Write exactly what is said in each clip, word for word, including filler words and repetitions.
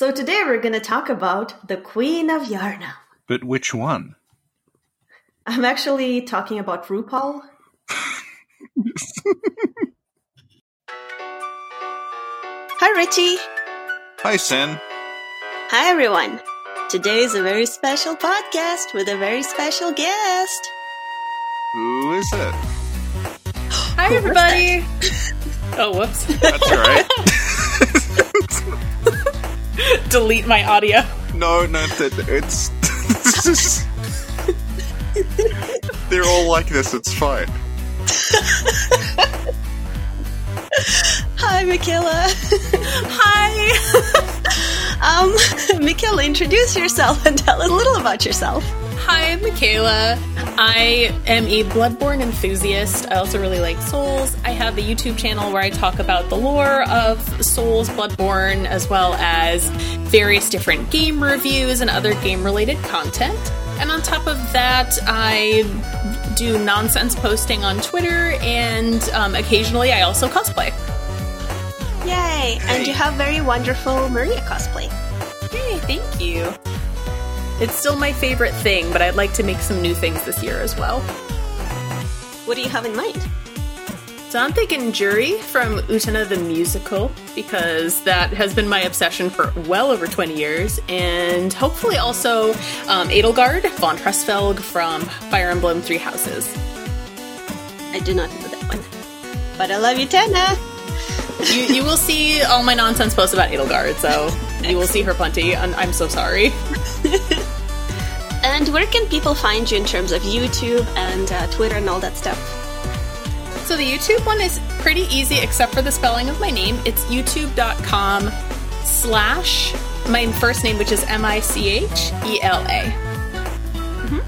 So today we're going to talk about the Queen of Yharnam. But which one? I'm actually talking about RuPaul. Hi, Richie. Hi, Sin. Hi, everyone. Today is a very special podcast with a very special guest. Who is it? Hi, everybody. Oh, whoops. That's all right. Delete my audio. No, no, it's... it's just... They're all like this, it's fine. Hi, Michaela. Hi. um, Michaela, introduce yourself and tell us a little about yourself. Hi, I'm Michaela. I am a Bloodborne enthusiast. I also really like Souls. I have a YouTube channel where I talk about the lore of Souls, Bloodborne, as well as various different game reviews and other game-related content. And on top of that, I do nonsense posting on Twitter, and um, occasionally I also cosplay. Yay! And you have very wonderful Maria cosplay. Hey, thank you. It's still my favorite thing, but I'd like to make some new things this year as well. What do you have in mind? So I'm thinking Jury from Utena the Musical, because that has been my obsession for well over twenty years, and hopefully also um, Edelgard von Trasfeld from Fire Emblem Three Houses. I do not know that one, but I love Utena. you, you will see all my nonsense posts about Edelgard, so you will see her plenty, and I'm so sorry. And where can people find you in terms of YouTube and uh, Twitter and all that stuff? So the YouTube one is pretty easy, except for the spelling of my name. It's youtube.com slash my first name, which is M I C H E L A. Mm-hmm.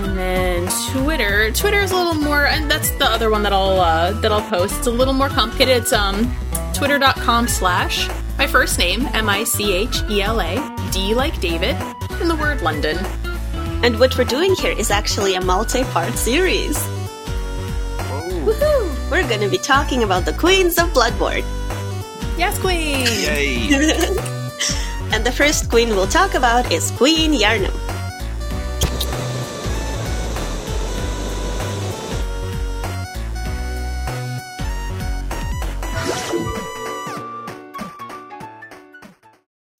And then Twitter. Twitter is a little more, and that's the other one that I'll uh, that I'll post. It's a little more complicated. It's um, twitter.com slash my first name, M I C H E L A, D like David, and the word London. And what we're doing here is actually a multi-part series. Woohoo! We're going to be talking about the Queens of Bloodborne. Yes, Queen! Yay! And the first Queen we'll talk about is Queen Yharnam.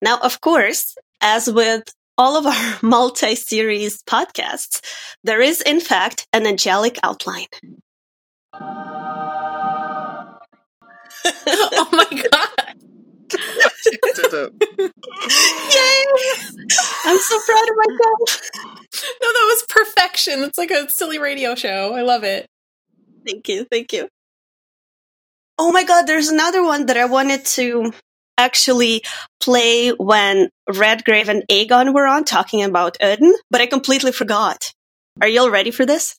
Now, of course, as with all of our multi-series podcasts, there is, in fact, an angelic outline. Oh my god! Yay! I'm so proud of myself. No, that was perfection. It's like a silly radio show. I love it. Thank you, thank you. Oh my god! There's another one that I wanted to actually play when Redgrave and Aegon were on talking about Odin, but I completely forgot. Are you all ready for this?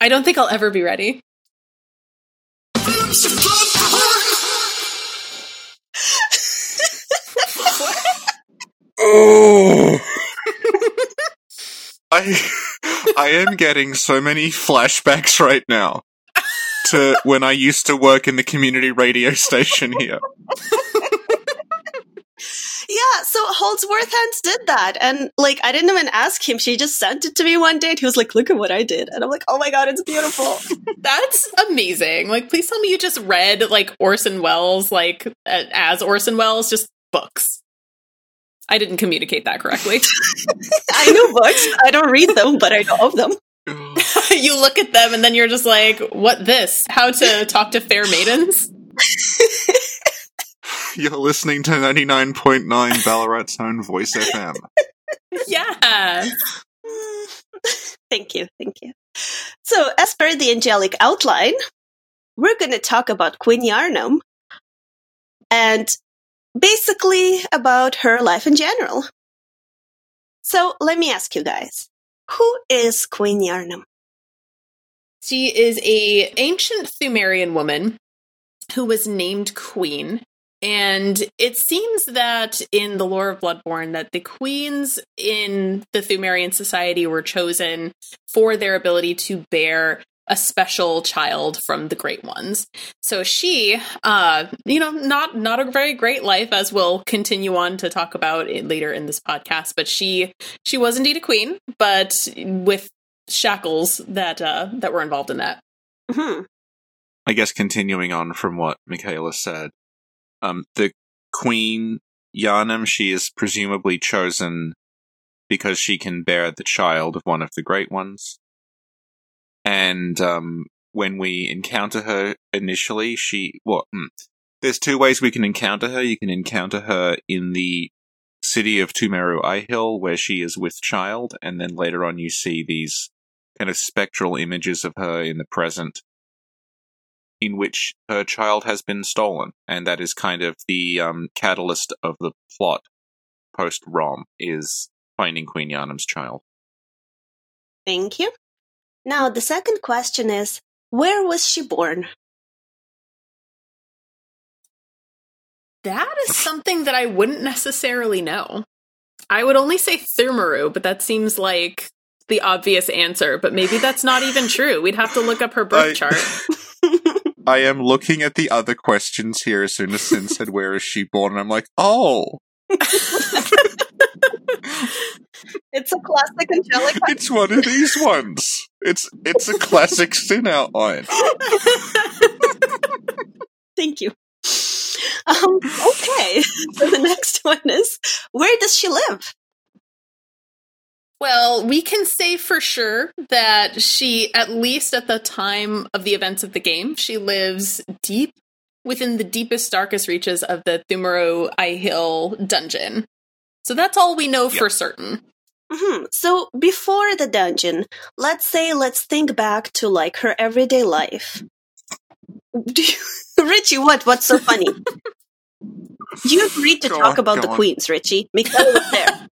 I don't think I'll ever be ready. Oh. I I am getting so many flashbacks right now to when I used to work in the community radio station here. Yeah, so Holdsworth Hands did that, and like I didn't even ask him. She just sent it to me one day, and he was like, "Look at what I did," and I'm like, "Oh my god, it's beautiful." That's amazing. Like, please tell me you just read like Orson Welles, like as Orson Welles, just books. I didn't communicate that correctly. I know books. I don't read them, but I know of them. You look at them, and then you're just like, "What this? How to talk to fair maidens?" You're listening to ninety-nine point nine Ballarat's own Voice F M. Yeah. Thank you, thank you. So, as per the angelic outline, we're going to talk about Queen Yharnam and basically about her life in general. So, let me ask you guys, who is Queen Yharnam? She is an ancient Pthumerian woman who was named Queen. And it seems that in the lore of Bloodborne that the queens in the Pthumerian society were chosen for their ability to bear a special child from the Great Ones. So she, uh, you know, not not a very great life, as we'll continue on to talk about it later in this podcast. But she she was indeed a queen, but with shackles that uh, that were involved in that. Mm-hmm. I guess continuing on from what Michaela said, um, the Queen Yharnam, she is presumably chosen because she can bear the child of one of the Great Ones. And um, when we encounter her initially, she... Well, mm, there's two ways we can encounter her. You can encounter her in the city of Pthumeru Ihyll, where she is with child, and then later on you see these kind of spectral images of her in the present, in which her child has been stolen. And that is kind of the um, catalyst of the plot post-ROM, is finding Queen Yharnam's child. Thank you. Now, the second question is, where was she born? That is something that I wouldn't necessarily know. I would only say Pthumeru, but that seems like the obvious answer. But maybe that's not even true. We'd have to look up her birth I, chart. I am looking at the other questions here as soon as Sin said, where is she born? And I'm like, oh! It's a classic angelic. It's one of these ones. It's it's a classic Sin outline. Thank you. Um, okay, so the next one is, where does she live? Well, we can say for sure that she, at least at the time of the events of the game, she lives deep within the deepest, darkest reaches of the Pthumeru Ihyll dungeon. So that's all we know yep. for certain. Mm-hmm. So before the dungeon, let's say, let's think back to like her everyday life. Do you, Richie, what? What's so funny? You agreed to go talk on, about the on. queens, Richie. Michaela was there.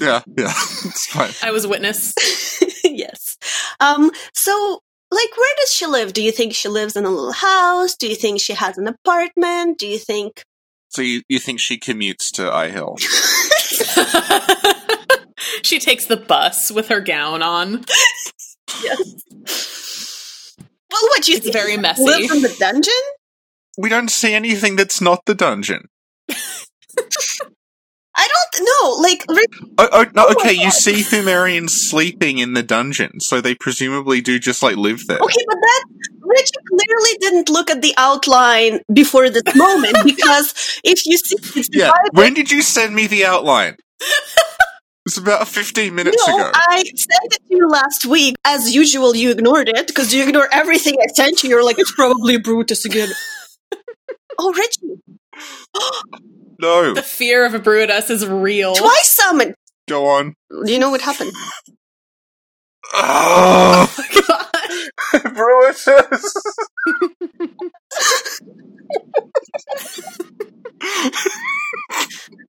Yeah, yeah, it's fine. I was a witness. Yes. Um. So, like, where does she live? Do you think she lives in a little house? Do you think she has an apartment? Do you think... So you, you think she commutes to Ihyll? She takes the bus with her gown on. Yes. Well, what do you it's think? It's very messy. Live from the dungeon? We don't see anything that's not the dungeon. I don't know. Like, re- oh, oh, no, okay, oh you God. see Pthumerians sleeping in the dungeon, so they presumably do just like live there. Okay, but that Richie clearly didn't look at the outline before this moment, because if you see, it's yeah. divided. When did you send me the outline? It's about fifteen minutes no, ago. I sent it to you last week. As usual, you ignored it because you ignore everything I sent you. You're like, it's probably Brutus again. Oh, Richie. No. The fear of a Brutus is real. Twice summoned. Go on. You know what happened? Oh, oh my God. Brutus.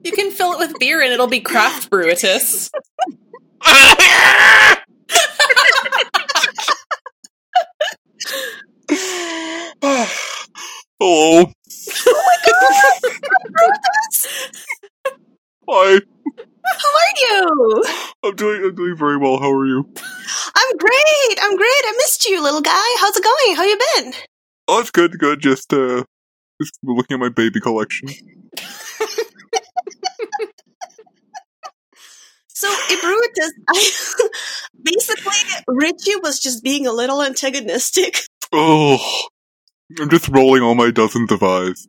You can fill it with beer and it'll be craft Brutus. Oh. Oh my God! Brutus! Hi. How are you? I'm doing. I'm doing very well. How are you? I'm great. I'm great. I missed you, little guy. How's it going? How you been? Oh, it's good. Good. Just uh, just looking at my baby collection. So, Brutus, I basically Richie was just being a little antagonistic. Oh. I'm just rolling all my dozens of eyes.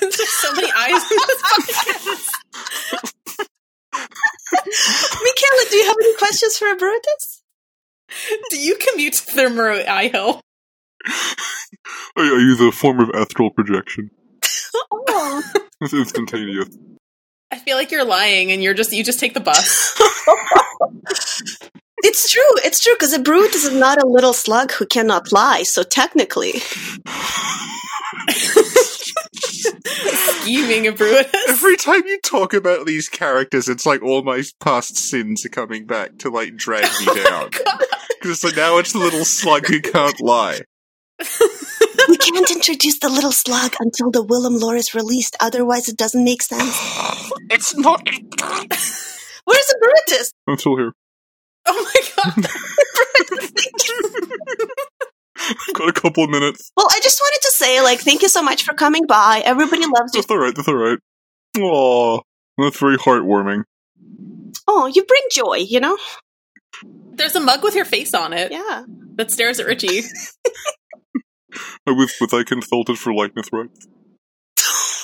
There's so many eyes in this podcast. Michaela, do you have any questions for Brutus? Do you commute to Thermo I H O? I, I use a form of astral projection. Oh. It's instantaneous. I feel like you're lying and you're just you just take the bus. It's true, it's true, because a Brutus is not a little slug who cannot lie, so technically. Scheming a Brutus. Every time you talk about these characters, it's like all my past sins are coming back to, like, drag me oh down. Because like, now it's the little slug who can't lie. We can't introduce the little slug until the Willem lore is released, otherwise it doesn't make sense. It's not... Where's the Brutus? I'm still here. Oh my god. I've got a couple of minutes. Well, I just wanted to say, like, thank you so much for coming by. Everybody loves you. That's alright, that's alright. Aww. That's very heartwarming. Oh, you bring joy, you know? There's a mug with your face on it. Yeah. That stares at Richie. was, was I consulted for likeness rights?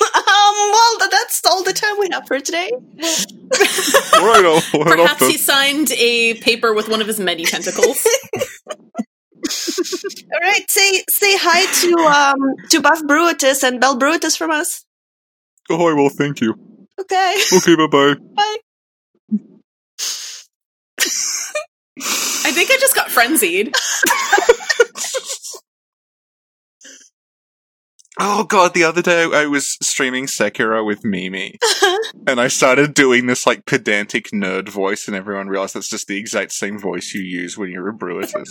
Um, well, that's all the time we have for today. right off, right Perhaps off he signed a paper with one of his many tentacles. All right, say say hi to um to Buff Brutus and Bell Brutus from us. Oh, I will. Thank you. Okay. Okay. Bye-bye. Bye. I think I just got frenzied. Oh god, the other day I was streaming Sekiro with Mimi, and I started doing this, like, pedantic nerd voice, and everyone realized that's just the exact same voice you use when you're a Bruitus.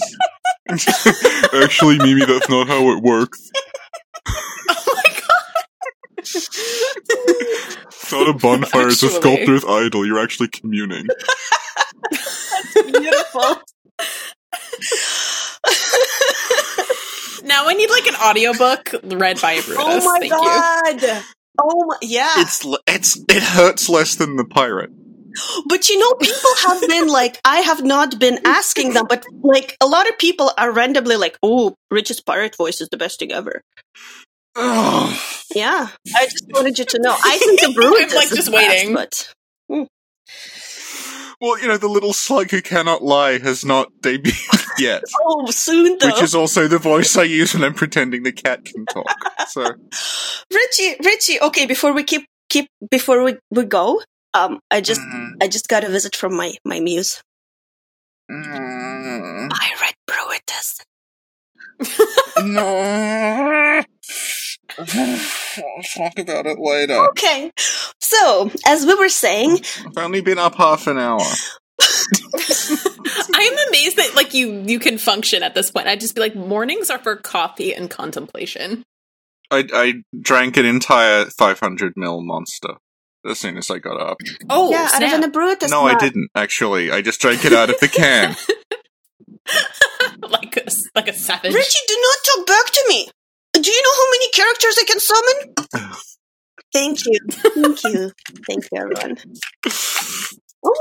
Actually, Mimi, that's not how it works. Oh my god! It's not a bonfire, actually. It's a sculptor's idol, you're actually communing. That's beautiful. Now I need, like, an audiobook read by a Brutus. Oh my Thank god! You. Oh my, yeah. It's, it's, it hurts less than the pirate. But you know, people have been, like, I have not been asking them, but, like, a lot of people are randomly like, oh, Rich's pirate voice is the best thing ever. Oh. Yeah. I just wanted you to know. I think the Brutus I'm, like, just is waiting. Best, but... Mm. Well, you know, the little slug who cannot lie has not debuted yet. Oh, soon though. Which is also the voice I use when I'm pretending the cat can talk. So, Richie, Richie. Okay, before we keep keep before we, we go, um, I just mm. I just got a visit from my my muse. Mm. Pirate Bruitus. No. I'll talk about it later. Okay. So, as we were saying... I've only been up half an hour. I'm amazed that, like, you, you can function at this point. I'd just be like, mornings are for coffee and contemplation. I, I drank an entire five hundred milliliter monster as soon as I got up. Oh, yeah, snap. I didn't brew it this No, much. I didn't, actually. I just drank it out of the can. like, a, like a savage. Richie, do not talk back to me! Do you know how many characters I can summon? Thank you. Thank you. Thank you, everyone.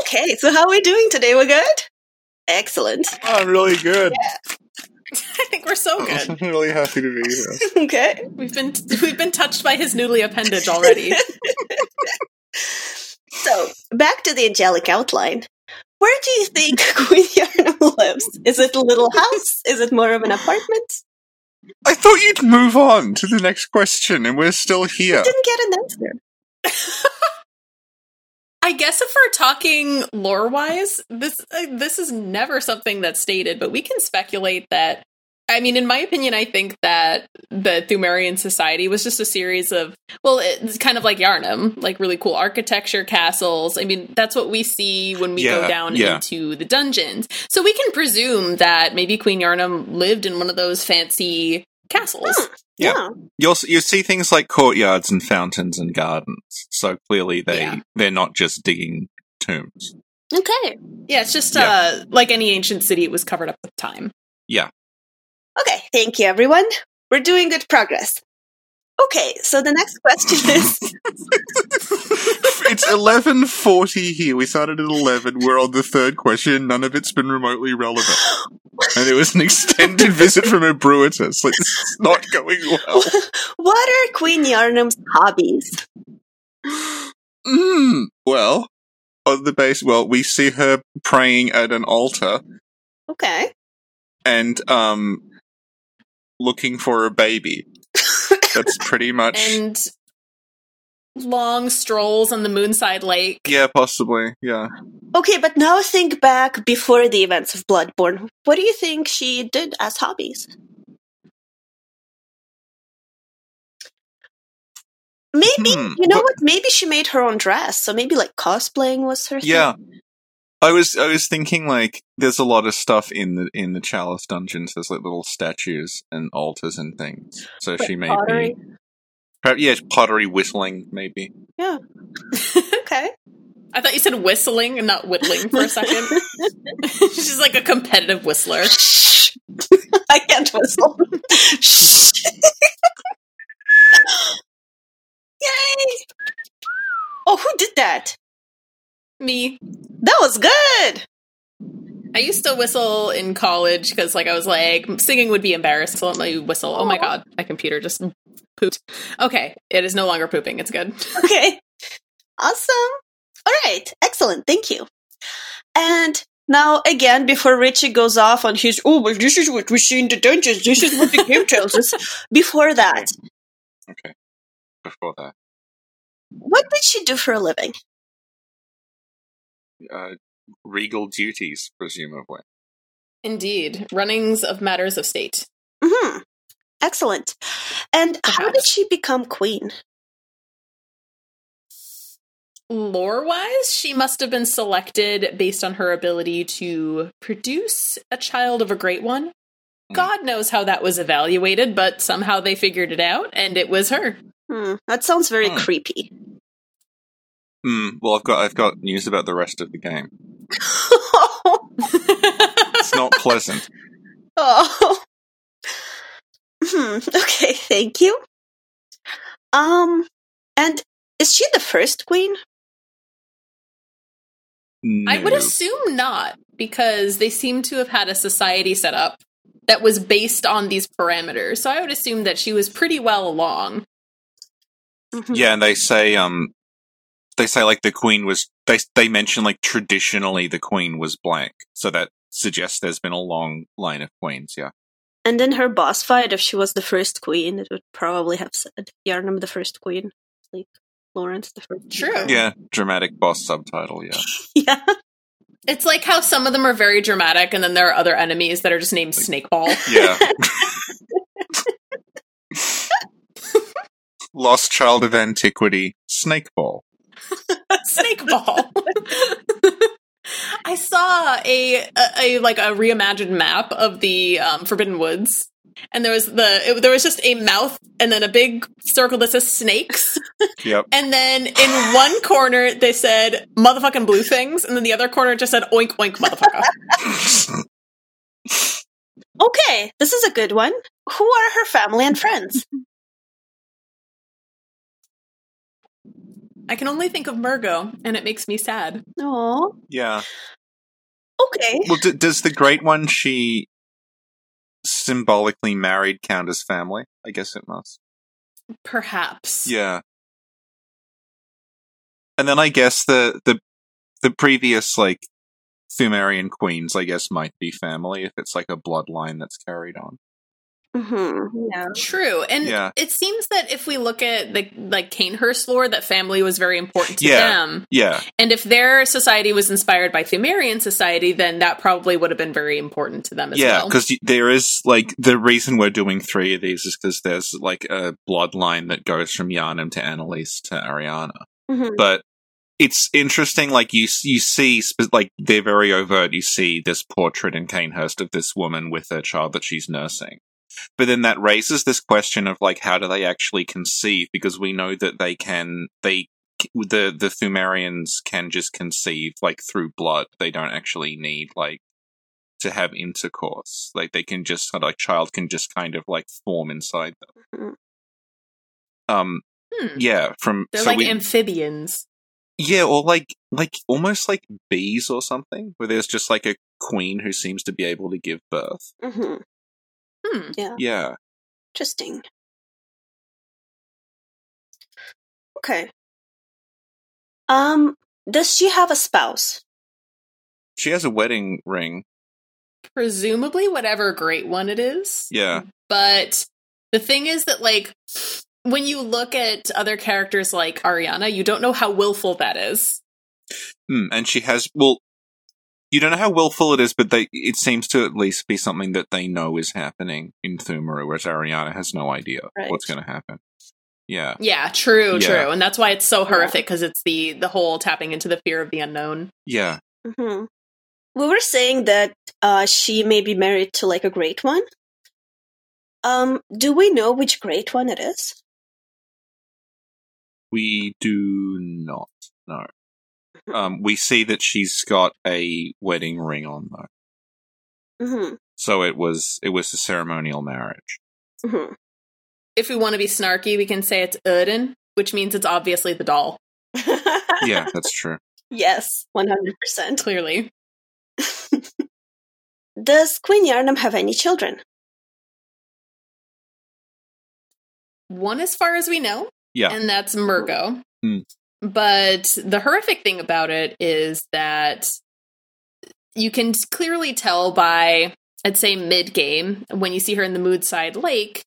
Okay, so how are we doing today? We're good? Excellent. I'm oh, really good. Yeah. I think we're so good. I'm really happy to be here. Okay. We've been t- we've been touched by his newly appendage already. So, back to the angelic outline. Where do you think Queen Yharnam lives? Is it a little house? Is it more of an apartment? I thought you'd move on to the next question, and we're still here. I didn't get an answer. I guess if we're talking lore-wise, this uh, this is never something that's stated, but we can speculate that, I mean, in my opinion, I think that the Pthumerian society was just a series of, well, it's kind of like Yharnam, like really cool architecture, castles. I mean, that's what we see when we yeah, go down yeah. into the dungeons. So we can presume that maybe Queen Yharnam lived in one of those fancy castles. Hmm. Yeah. yeah. You'll, you'll see things like courtyards and fountains and gardens. So clearly they, yeah. they're not just digging tombs. Okay. Yeah, it's just yeah. Uh, like any ancient city, it was covered up with time. Yeah. Okay, thank you, everyone. We're doing good progress. Okay, so the next question is... It's eleven forty here. We started at eleven. We're on the third question. None of it's been remotely relevant. And it was an extended visit from a Bruitus. Like, this is not going well. What are Queen Yharnam's hobbies? Mm, well, on the base... Well, we see her praying at an altar. Okay. And, um, looking for a baby. That's pretty much... And long strolls on the Moonside Lake. Yeah, possibly, yeah. Okay, but now think back before the events of Bloodborne. What do you think she did as hobbies? Maybe, hmm, you know but- what, maybe she made her own dress, so maybe, like, cosplaying was her yeah. thing. Yeah. I was I was thinking, like, there's a lot of stuff in the in the Chalice Dungeons. There's, like, little statues and altars and things. So like she may pottery. be... Perhaps, yeah, pottery whistling, maybe. Yeah. Okay. I thought you said whistling and not whittling for a second. She's like a competitive whistler. I can't whistle. Yay! Oh, who did that? Me. That was good! I used to whistle in college because, like, I was like, singing would be embarrassing, so let me whistle. Oh my god, my computer just pooped. Okay, it is no longer pooping. It's good. Okay. Awesome. All right. Excellent. Thank you. And now, again, before Richie goes off on his, oh, well, this is what we see in the dungeons. This is what the game tells us. Before that. Okay. Before that. What did she do for a living? Uh, regal duties, presumably. Indeed. Runnings of matters of state. Mm-hmm. Excellent. And Perhaps. How did she become queen? Lore-wise, she must have been selected based on her ability to produce a child of a Great One. Mm. God knows how that was evaluated, but somehow they figured it out, and it was her. Hmm. That sounds very oh. creepy. Hmm. Well, I've got I've got news about the rest of the game. It's not pleasant. Oh. Hmm. Okay. Thank you. Um. And is she the first queen? No. I would assume not, because they seem to have had a society set up that was based on these parameters. So I would assume that she was pretty well along. Mm-hmm. Yeah, and they say, um, they say like the queen was. They they mention like traditionally the queen was blank, so that suggests there's been a long line of queens. Yeah, and in her boss fight, if she was the first queen, it would probably have said Yharnam the first queen, like Lawrence the first. True. Yeah, dramatic boss subtitle. Yeah. Yeah. It's like how some of them are very dramatic, and then there are other enemies that are just named like, Snakeball. Yeah. Lost child of antiquity, Snakeball. Snakeball. I saw a, a, a like a reimagined map of the um, Forbidden Woods, and there was the it, there was just a mouth and then a big circle that says snakes. Yep. And then in one corner they said motherfucking blue things, and then the other corner just said oink oink motherfucker. Okay, this is a good one. Who are her family and friends? I can only think of Mergo, and it makes me sad. Aww. Yeah. Okay. Well, d- does the Great One she symbolically married count as family? I guess it must. Perhaps. Yeah. And then I guess the the, the previous, like, Pthumerian queens, I guess, might be family if it's, like, a bloodline that's carried on. Mm-hmm. Yeah. True, and yeah. It seems that if we look at the like Cainhurst lore, that family was very important to yeah. them. Yeah, and if their society was inspired by Pthumerian society, then that probably would have been very important to them as yeah, well. Yeah, because there is like the reason we're doing three of these is because there's like a bloodline that goes from Yharnam to Annalise to Arianna. Mm-hmm. But it's interesting, like you you see like they're very overt. You see this portrait in Cainhurst of this woman with her child that she's nursing. But then that raises this question of, like, how do they actually conceive? Because we know that they can, they, the, the Pthumerians can just conceive, like, through blood. They don't actually need, like, to have intercourse. Like, they can just, like, child can just kind of, like, form inside them. Um, hmm. yeah, from... They're so like we, amphibians. Yeah, or like, like, almost like bees or something, where there's just, like, a queen who seems to be able to give birth. Mm-hmm. Hmm. Yeah. Yeah. Interesting. Okay. Um, does she have a spouse? She has a wedding ring. Presumably whatever Great One it is. Yeah. But the thing is that, like, when you look at other characters like Arianna, you don't know how willful that is. Mm, and she has... Well... You don't know how willful it is, but they, it seems to at least be something that they know is happening in Pthumeru, whereas Arianna has no idea right. what's going to happen. Yeah. Yeah, true, yeah. true. And that's why it's so horrific, because it's the, the whole tapping into the fear of the unknown. Yeah. Mm-hmm. We were saying that uh, she may be married to, like, a Great One. Um, do we know which Great One it is? We do not know. Um, we see that she's got a wedding ring on, though. Mm-hmm. So it was it was a ceremonial marriage. Mm-hmm. If we want to be snarky, we can say it's Uden, which means it's obviously the doll. Yeah, that's true. Yes, one hundred percent. Clearly. Does Queen Yharnam have any children? One, as far as we know. Yeah. And that's Mergo. Mm. But the horrific thing about it is that you can clearly tell by, I'd say, mid-game, when you see her in the Moodside Lake,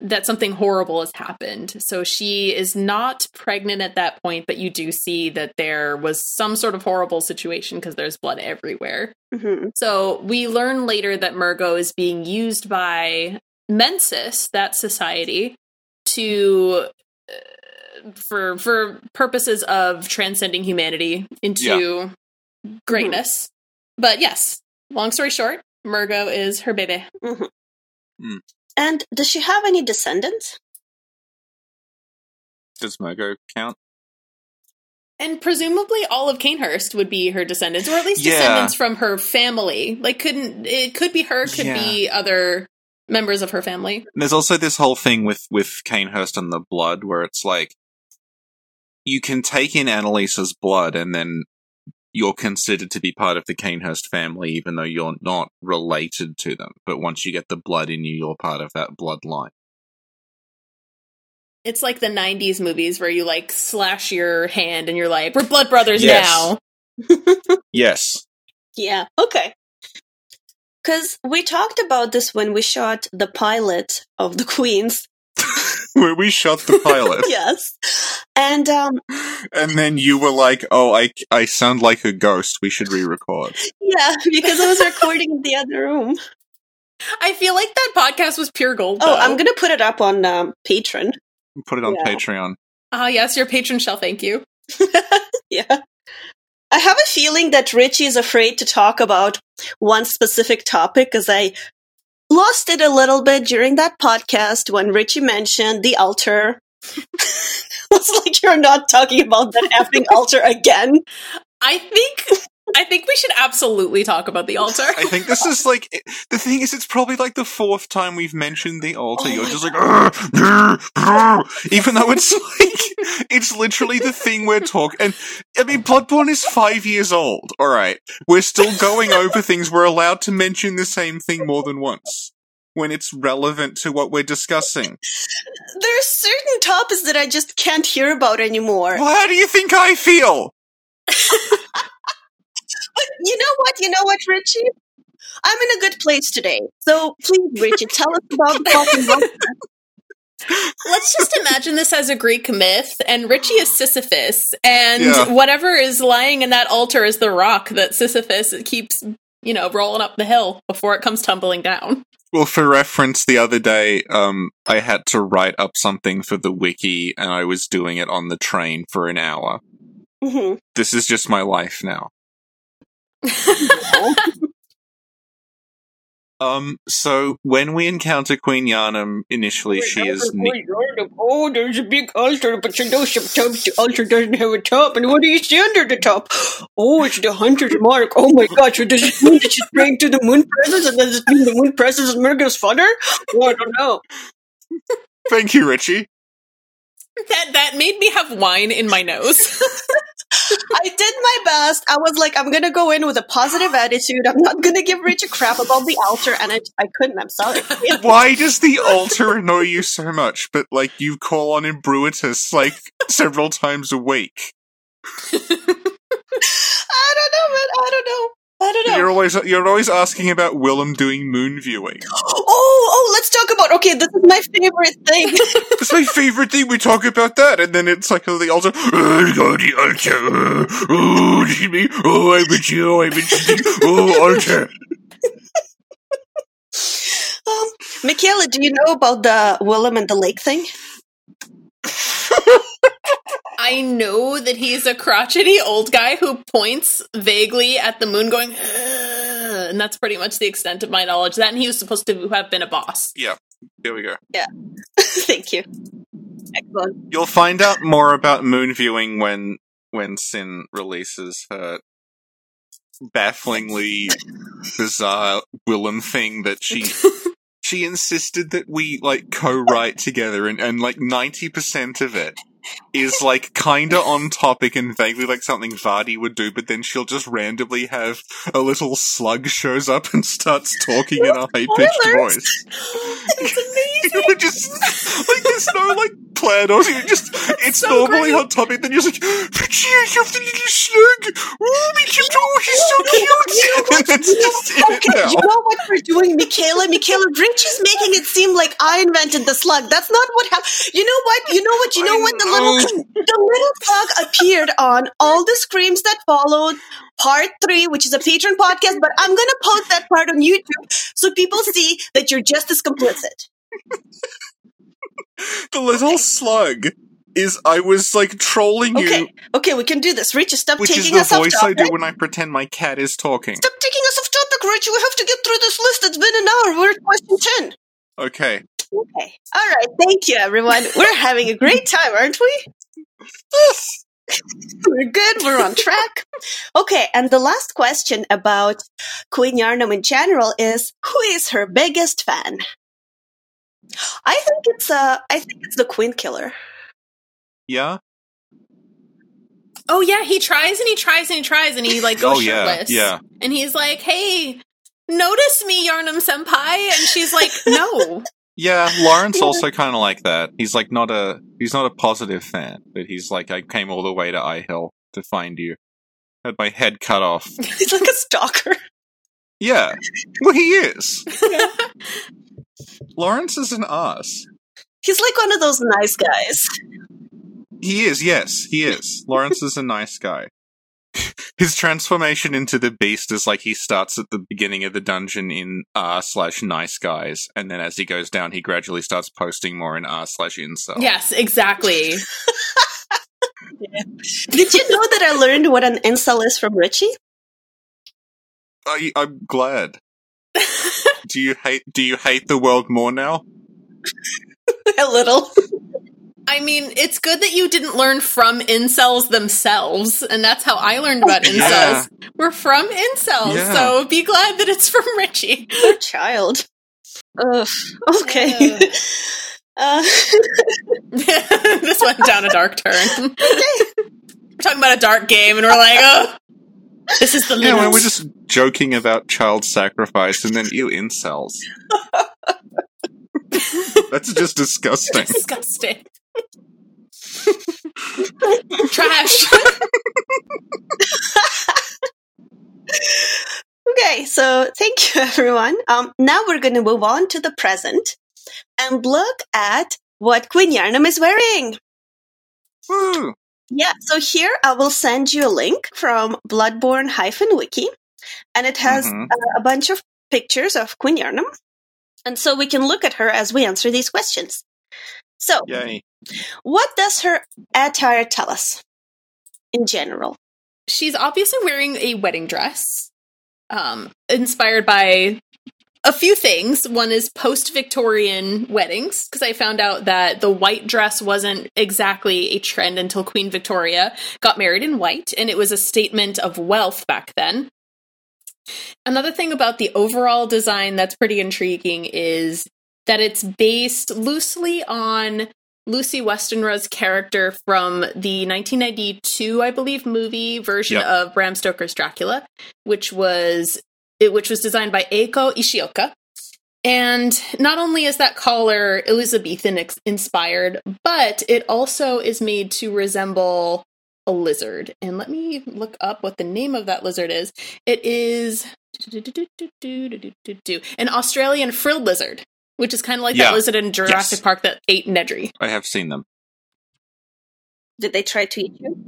that something horrible has happened. So she is not pregnant at that point, but you do see that there was some sort of horrible situation because there's blood everywhere. Mm-hmm. So we learn later that Mergo is being used by Mensis, that society, to uh, for for purposes of transcending humanity into yeah. greatness. Mm-hmm. But yes, long story short, Mergo is her baby. Mm-hmm. Mm. And does she have any descendants? Does Mergo count? And presumably all of Cainhurst would be her descendants, or at least yeah. descendants from her family. Like, couldn't it could be her, could yeah. be other members of her family. And there's also this whole thing with, with Cainhurst and the blood, where it's like, you can take in Annalisa's blood, and then you're considered to be part of the Cainhurst family, even though you're not related to them. But once you get the blood in you, you're part of that bloodline. It's like the nineties movies where you, like, slash your hand and you're like, we're blood brothers yes. now. Yes. Yeah, okay. Because we talked about this when we shot the pilot of The Queens. When we shot the pilot. Yes. And um, and then you were like, oh, I, I sound like a ghost. We should re-record. Yeah, because I was recording in the other room. I feel like that podcast was pure gold, though. Oh, I'm going to put it up on um, Patreon. Put it on yeah. Patreon. Oh, uh, yes, your patron shall thank you. Yeah. I have a feeling that Richie is afraid to talk about one specific topic, because I lost it a little bit during that podcast when Richie mentioned the altar. It's like, you're not talking about that effing altar again. I think I think we should absolutely talk about the altar. I think this is like, the thing is, it's probably like the fourth time we've mentioned the altar. Oh, you're just like, arr, arr, arr. Even though it's like, it's literally the thing we're talking. And I mean, Bloodborne is five years old. All right. We're still going over things. We're allowed to mention the same thing more than once when it's relevant to what we're discussing. There are certain topics that I just can't hear about anymore. Well, how do you think I feel? But you know what? You know what, Richie? I'm in a good place today. So please, Richie, tell us about that. Let's just imagine this as a Greek myth, and Richie is Sisyphus, and yeah. whatever is lying in that altar is the rock that Sisyphus keeps, you know, rolling up the hill before it comes tumbling down. Well, for reference, the other day, um, I had to write up something for the wiki, and I was doing it on the train for an hour. Mm-hmm. This is just my life now. um. So, when we encounter Queen Yharnam, initially Wait, she is... Ne- oh, there's a big altar, but you know sometimes the altar doesn't have a top, and what do you see under the top? Oh, it's the hunter's mark. Oh my gosh, so does it mean that she's praying to the moon presence, and does it mean the moon presence is Mergo's father? Oh, I don't know. Thank you, Richie. That that made me have wine in my nose. I did my best. I was like, I'm going to go in with a positive attitude. I'm not going to give Rich a crap about the altar, and I, I couldn't. I'm sorry. Why does the altar annoy you so much, but, like, you call on Imbruitus, like, several times a week? I don't know, man. I don't know. I don't know. You're always you're always asking about Willem doing moon viewing. Oh, oh, let's talk about, okay, this is my favorite thing. It's my favorite thing, we talk about that, and then it's like the altar, oh, God, the altar, oh, me, oh, I'm with you, I'm with you, oh, altar. Um, Michaela, do you know about the Willem and the lake thing? I know that he's a crotchety old guy who points vaguely at the moon going, and that's pretty much the extent of my knowledge. That and he was supposed to have been a boss. Yeah, there we go. Yeah. Thank you. Excellent. You'll find out more about moon viewing when when Sin releases her bafflingly bizarre Willem thing that she she insisted that we like co-write together, and, and like ninety percent of it is like kinda on topic and vaguely like something Vardy would do, but then she'll just randomly have a little slug shows up and starts talking in a high-pitched voice. It's amazing. You're just like, there's no like plan or something. Just it's, it's so normally great. On topic. Then you're just like, Richie, you have the little slug. Oh, oh, he's so cute. And it's just in okay, it now. You know what we're doing, Michaela? Michaela, Richie's making it seem like I invented the slug. That's not what happened. You know what? You know what? You know what? The little, the little slug appeared on all the screams that followed part three, which is a patron podcast, but I'm going to post that part on YouTube so people see that you're just as complicit. The little slug is, I was like trolling you. Okay, okay, we can do this. Richie, stop which taking us off topic. Which is the voice I do when I pretend my cat is talking. Stop taking us off topic, Richie. We have to get through this list. It's been an hour. We're at question ten. Okay. Okay. All right. Thank you, everyone. We're having a great time, aren't we? Yes. We're good. We're on track. Okay. And the last question about Queen Yharnam in general is, who is her biggest fan? I think it's uh, I think it's the Queen Killer. Yeah. Oh yeah, he tries and he tries and he tries and he like goes oh, shirtless. Yeah, yeah. And he's like, "Hey, notice me, Yharnam Senpai," and she's like, "No." Yeah, Lawrence also kind of like that. He's like not a he's not a positive fan, but he's like, I came all the way to Ihyll to find you. Had my head cut off. He's like a stalker. Yeah, well, he is. Yeah. Lawrence is an ass. He's like one of those nice guys. He is, yes, he is. Lawrence is a nice guy. His transformation into the beast is like he starts at the beginning of the dungeon in R slash nice guys, and then as he goes down, he gradually starts posting more in R slash incel. Yes, exactly. Yeah. Did you know that I learned what an incel is from Richie? I, I'm glad. Do you hate? Do you hate the world more now? A little. I mean, it's good that you didn't learn from incels themselves, and that's how I learned about incels. Yeah. We're from incels, yeah. So be glad that it's from Richie. Poor child. Ugh. Okay. Yeah. Uh. This went down a dark turn. Okay. We're talking about a dark game, and we're like, oh, this is the limit. Yeah, well, we're just joking about child sacrifice, and then ew, incels. That's just disgusting. It's disgusting. Trash. Okay, so thank you, everyone. Um, now we're going to move on to the present and look at what Queen Yharnam is wearing. Woo. Yeah, so here I will send you a link from Bloodborne-wiki, and it has mm-hmm. uh, a bunch of pictures of Queen Yharnam, and so we can look at her as we answer these questions. So, yay. What does her attire tell us in general? She's obviously wearing a wedding dress, um, inspired by a few things. One is post-Victorian weddings, because I found out that the white dress wasn't exactly a trend until Queen Victoria got married in white, and it was a statement of wealth back then. Another thing about the overall design that's pretty intriguing is that it's based loosely on Lucy Westenra's character from the nineteen ninety-two, I believe, movie version yep. of Bram Stoker's Dracula, which was it, which was designed by Eiko Ishioka. And not only is that collar Elizabethan ex- inspired, but it also is made to resemble a lizard. And let me look up what the name of that lizard is. It is an Australian frilled lizard, which is kind of like yeah. that lizard in Jurassic yes. Park that ate Nedry. I have seen them. Did they try to eat you?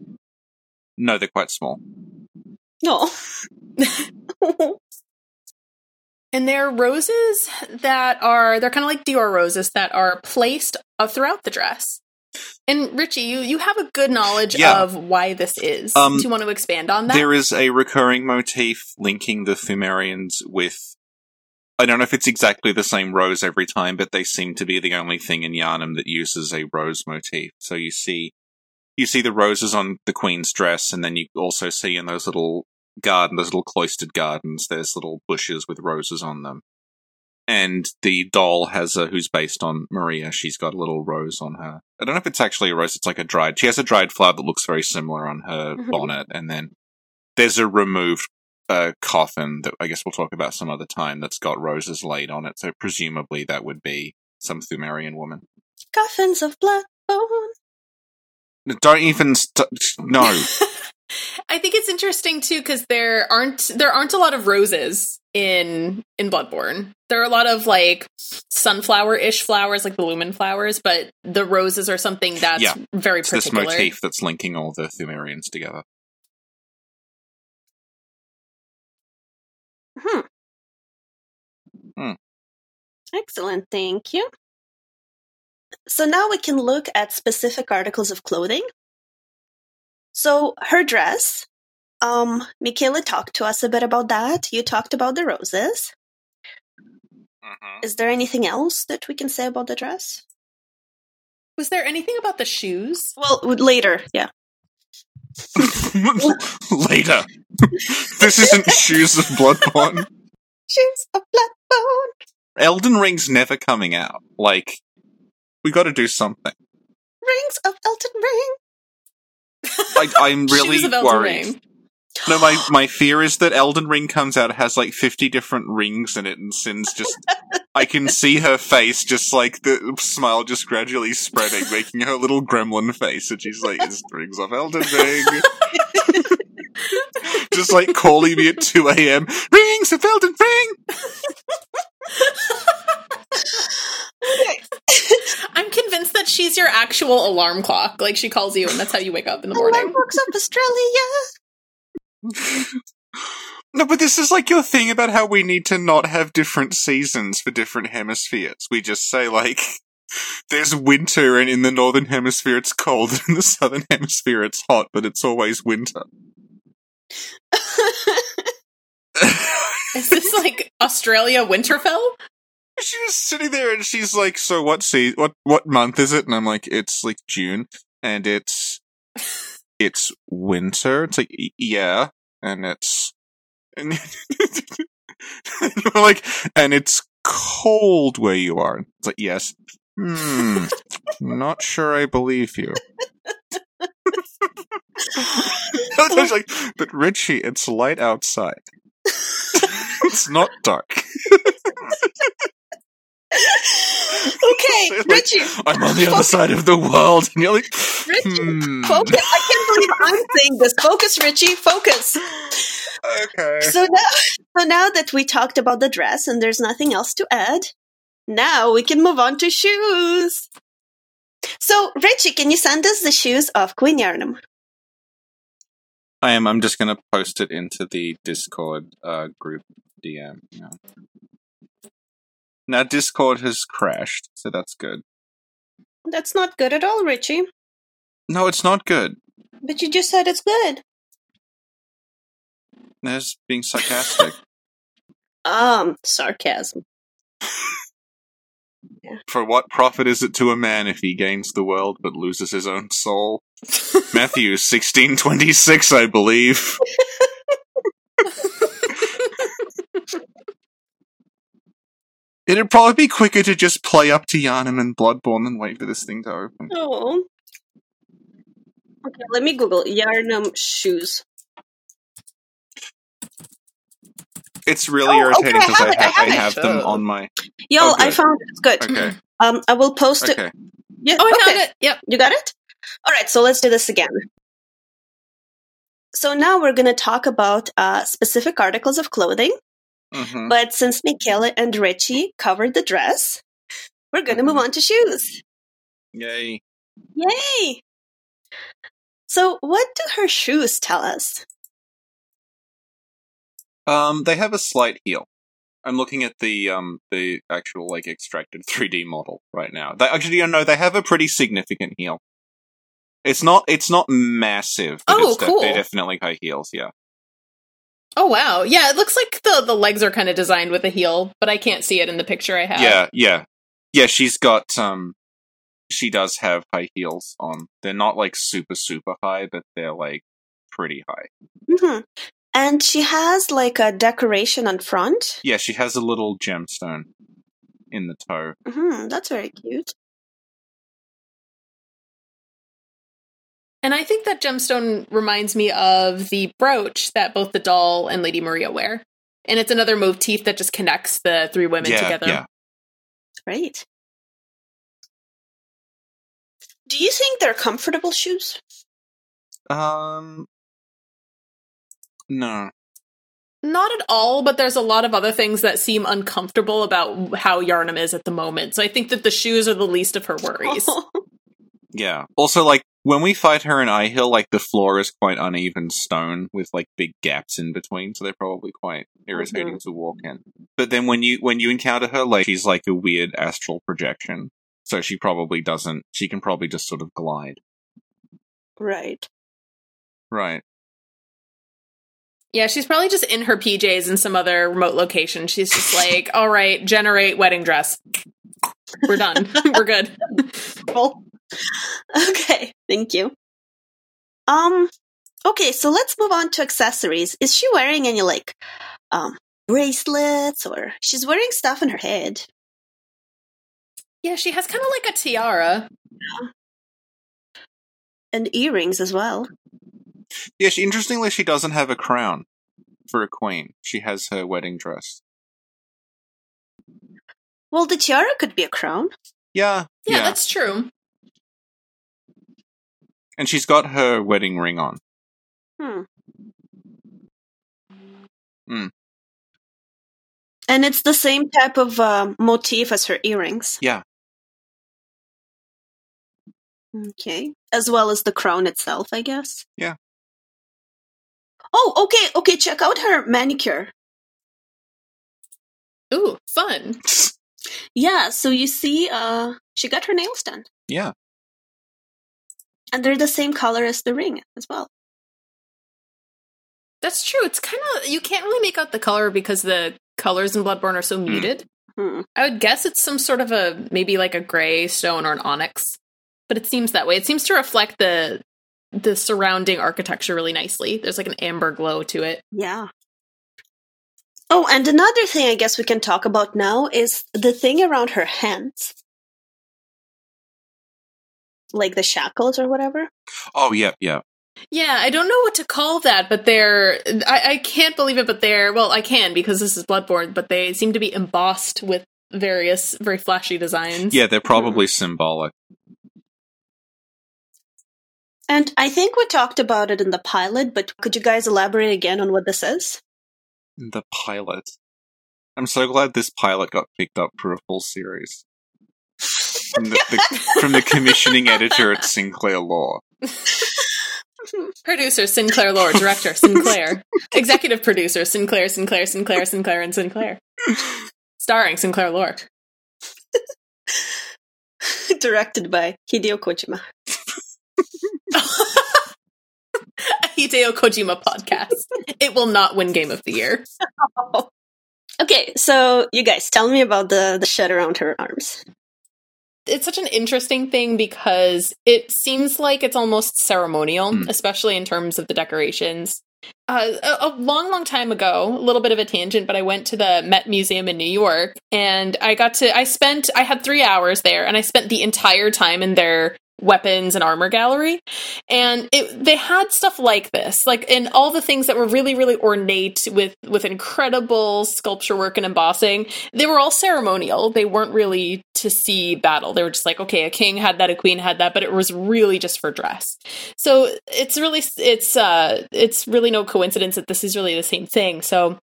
No, they're quite small. No. Oh. And they're roses that are, they're kind of like Dior roses that are placed throughout the dress. And Richie, you, you have a good knowledge yeah. of why this is. Um, Do you want to expand on that? There is a recurring motif linking the Pthumerians with, I don't know if it's exactly the same rose every time, but they seem to be the only thing in Yharnam that uses a rose motif. So you see you see the roses on the queen's dress, and then you also see in those little garden, those little cloistered gardens, there's little bushes with roses on them. And the doll has a, who's based on Maria, she's got a little rose on her. I don't know if it's actually a rose, it's like a dried, she has a dried flower that looks very similar on her bonnet, and then there's a removed uh, coffin that I guess we'll talk about some other time that's got roses laid on it, so presumably that would be some Pthumerian woman. Coffins of Bloodborne. Don't even, st- no. I think it's interesting too, because there aren't, there aren't a lot of roses in, in Bloodborne. There are a lot of like sunflower-ish flowers, like the lumen flowers, but the roses are something that's yeah. very it's particular. It's this motif that's linking all the Pthumerians together. Hmm. Hmm. Excellent, thank you. So now we can look at specific articles of clothing. So her dress, um, Michaela talked to us a bit about that. You talked about the roses. Mm-hmm. Is there anything else that we can say about the dress? Was there anything about the shoes? Well, later, yeah. Later. This isn't Shoes of Bloodborne. Shoes of Bloodborne. Elden Ring's never coming out. Like, we got to do something. Rings of Elden Ring. I, I'm really worried. Ring. No, my, my fear is that Elden Ring comes out, it has like fifty different rings in it, and Sin's just. I can see her face, just like the smile just gradually spreading, making her little gremlin face, and she's like, it's Rings of Elden Ring. Just like calling me at two a.m. Rings of Elden Ring! Okay. I'm convinced that she's your actual alarm clock. Like, she calls you, and that's how you wake up in the morning. Alarm clocks of Australia! No, but this is like your thing about how we need to not have different seasons for different hemispheres. We just say, like, there's winter, and in the northern hemisphere it's cold, and in the southern hemisphere it's hot, but it's always winter. Is this, like, Australia Winterfell? She was sitting there and she's like, so what se- what what month is it? And I'm like, it's like June and it's it's winter. It's like, yeah. And it's and we're like, and it's cold where you are. It's like, yes. Hmm. Not sure I believe you. I was like, but Richie, it's light outside. It's not dark. Okay, like, Richie. I'm on the focus. Other side of the world, and you're like, Richie, hmm. focus. I can't believe I'm saying this. Focus, Richie, focus. Okay. So now, so now that we talked about the dress, and there's nothing else to add, now we can move on to shoes. So, Richie, can you send us the shoes of Queen Yharnam? I am. I'm just going to post it into the Discord uh, group D M now. Now, Discord has crashed, so that's good. That's not good at all, Richie. No, it's not good. But you just said it's good. That's being sarcastic. um, sarcasm. Yeah. For what profit is it to a man if he gains the world but loses his own soul? Matthew sixteen twenty-six, I believe. It'd probably be quicker to just play up to Yharnam and Bloodborne than wait for this thing to open. Oh. Okay, let me Google Yharnam shoes. It's really oh, irritating because okay, I have, I have, I have, I have them on my... Yo, oh, I found it. Good. Okay. Um, I will post okay. it. Yeah, oh, I okay. found it. Yep. You got it? All right, so let's do this again. So now we're going to talk about uh, specific articles of clothing. Mm-hmm. But since Michaela and Richie covered the dress, we're going to mm-hmm. move on to shoes. Yay. Yay! So what do her shoes tell us? Um, they have a slight heel. I'm looking at the um the actual like extracted three D model right now. They actually, no, they have a pretty significant heel. It's not it's not massive, but oh, it's cool. They're definitely high heels, yeah. Oh, wow. Yeah, it looks like the, the legs are kind of designed with a heel, but I can't see it in the picture I have. Yeah, yeah. Yeah, she's got, um, she does have high heels on. They're not, like, super, super high, but they're, like, pretty high. Mm-hmm. And she has, like, a decoration on front. Yeah, she has a little gemstone in the toe. Mm-hmm. That's very cute. And I think that gemstone reminds me of the brooch that both the doll and Lady Maria wear. And it's another motif that just connects the three women yeah, together. Yeah. Right. Do you think they're comfortable shoes? Um, no. Not at all, but there's a lot of other things that seem uncomfortable about how Yharnam is at the moment. So I think that the shoes are the least of her worries. Yeah. Also, like, when we fight her in Ihyll, like, the floor is quite uneven stone with, like, big gaps in between, so they're probably quite irritating mm-hmm. to walk in. But then when you when you encounter her, like, she's like a weird astral projection, so she probably doesn't... She can probably just sort of glide. Right. Right. Yeah, she's probably just in her P Js in some other remote location. She's just like, all right, generate wedding dress. We're done. We're good. Well... Okay, thank you. Um, okay, so let's move on to accessories. Is she wearing any, like, um, bracelets, or... She's wearing stuff in her head. Yeah, she has kind of like a tiara. Yeah. And earrings as well. Yeah, she, interestingly, she doesn't have a crown for a queen. She has her wedding dress. Well, the tiara could be a crown. Yeah. Yeah, yeah. That's true. And she's got her wedding ring on. Hmm. Mm. And it's the same type of uh, motif as her earrings. Yeah. Okay. As well as the crown itself, I guess. Yeah. Oh, okay, okay, check out her manicure. Ooh, fun. Yeah, so you see, uh, she got her nails done. Yeah. And they're the same color as the ring as well. That's true. It's kind of... You can't really make out the color because the colors in Bloodborne are so mm. muted. Mm. I would guess it's some sort of a... Maybe like a gray stone or an onyx. But it seems that way. It seems to reflect the the surrounding architecture really nicely. There's like an amber glow to it. Yeah. Oh, and another thing I guess we can talk about now is the thing around her hands. Like the shackles or whatever? Oh, yeah, yeah. Yeah, I don't know what to call that, but they're... I, I can't believe it, but they're... Well, I can, because this is Bloodborne, but they seem to be embossed with various, very flashy designs. Yeah, they're probably mm. symbolic. And I think we talked about it in the pilot, but could you guys elaborate again on what this is? The pilot. I'm so glad this pilot got picked up for a full series. From the, the, from the commissioning editor at Sinclair Law. Producer, Sinclair Law. Director, Sinclair. Executive producer, Sinclair, Sinclair, Sinclair, Sinclair, and Sinclair. Starring Sinclair Law. Directed by Hideo Kojima. A Hideo Kojima podcast. It will not win Game of the Year. Oh. Okay, so you guys, tell me about the, the shed around her arms. It's such an interesting thing because it seems like it's almost ceremonial, mm. especially in terms of the decorations. Uh, a, a long, long time ago, a little bit of a tangent, but I went to the Met Museum in New York and I got to, I spent, I had three hours there and I spent the entire time in their weapons and armor gallery. And it, they had stuff like this, like in all the things that were really, really ornate with, with incredible sculpture work and embossing. They were all ceremonial. They weren't really to see battle. They were just like, okay, a king had that, a queen had that, but it was really just for dress. So it's really, it's, uh, it's really no coincidence that this is really the same thing. So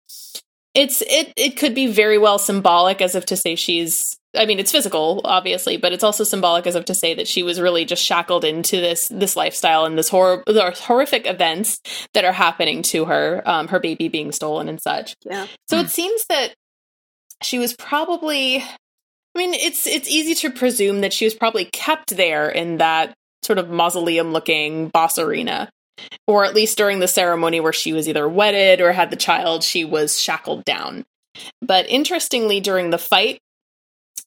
it's, it, it could be very well symbolic, as if to say she's, I mean, it's physical, obviously, but it's also symbolic, as if to say that she was really just shackled into this this lifestyle and this hor- horrific events that are happening to her, um, her baby being stolen and such. Yeah. So mm. it seems that she was probably, I mean, it's it's easy to presume that she was probably kept there in that sort of mausoleum-looking boss arena, or at least during the ceremony where she was either wedded or had the child, she was shackled down. But interestingly, during the fight,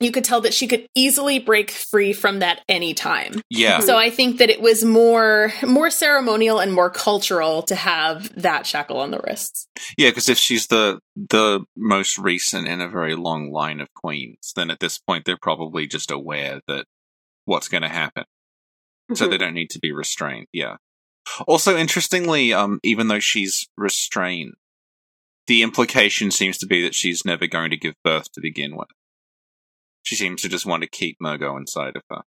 you could tell that she could easily break free from that anytime. Yeah. So I think that it was more more ceremonial and more cultural to have that shackle on the wrists. Yeah, because if she's the the most recent in a very long line of queens, then at this point they're probably just aware that what's going to happen. Mm-hmm. So they don't need to be restrained. Yeah. Also, interestingly, um, even though she's restrained, the implication seems to be that she's never going to give birth to begin with. She seems to just want to keep Mergo inside of her.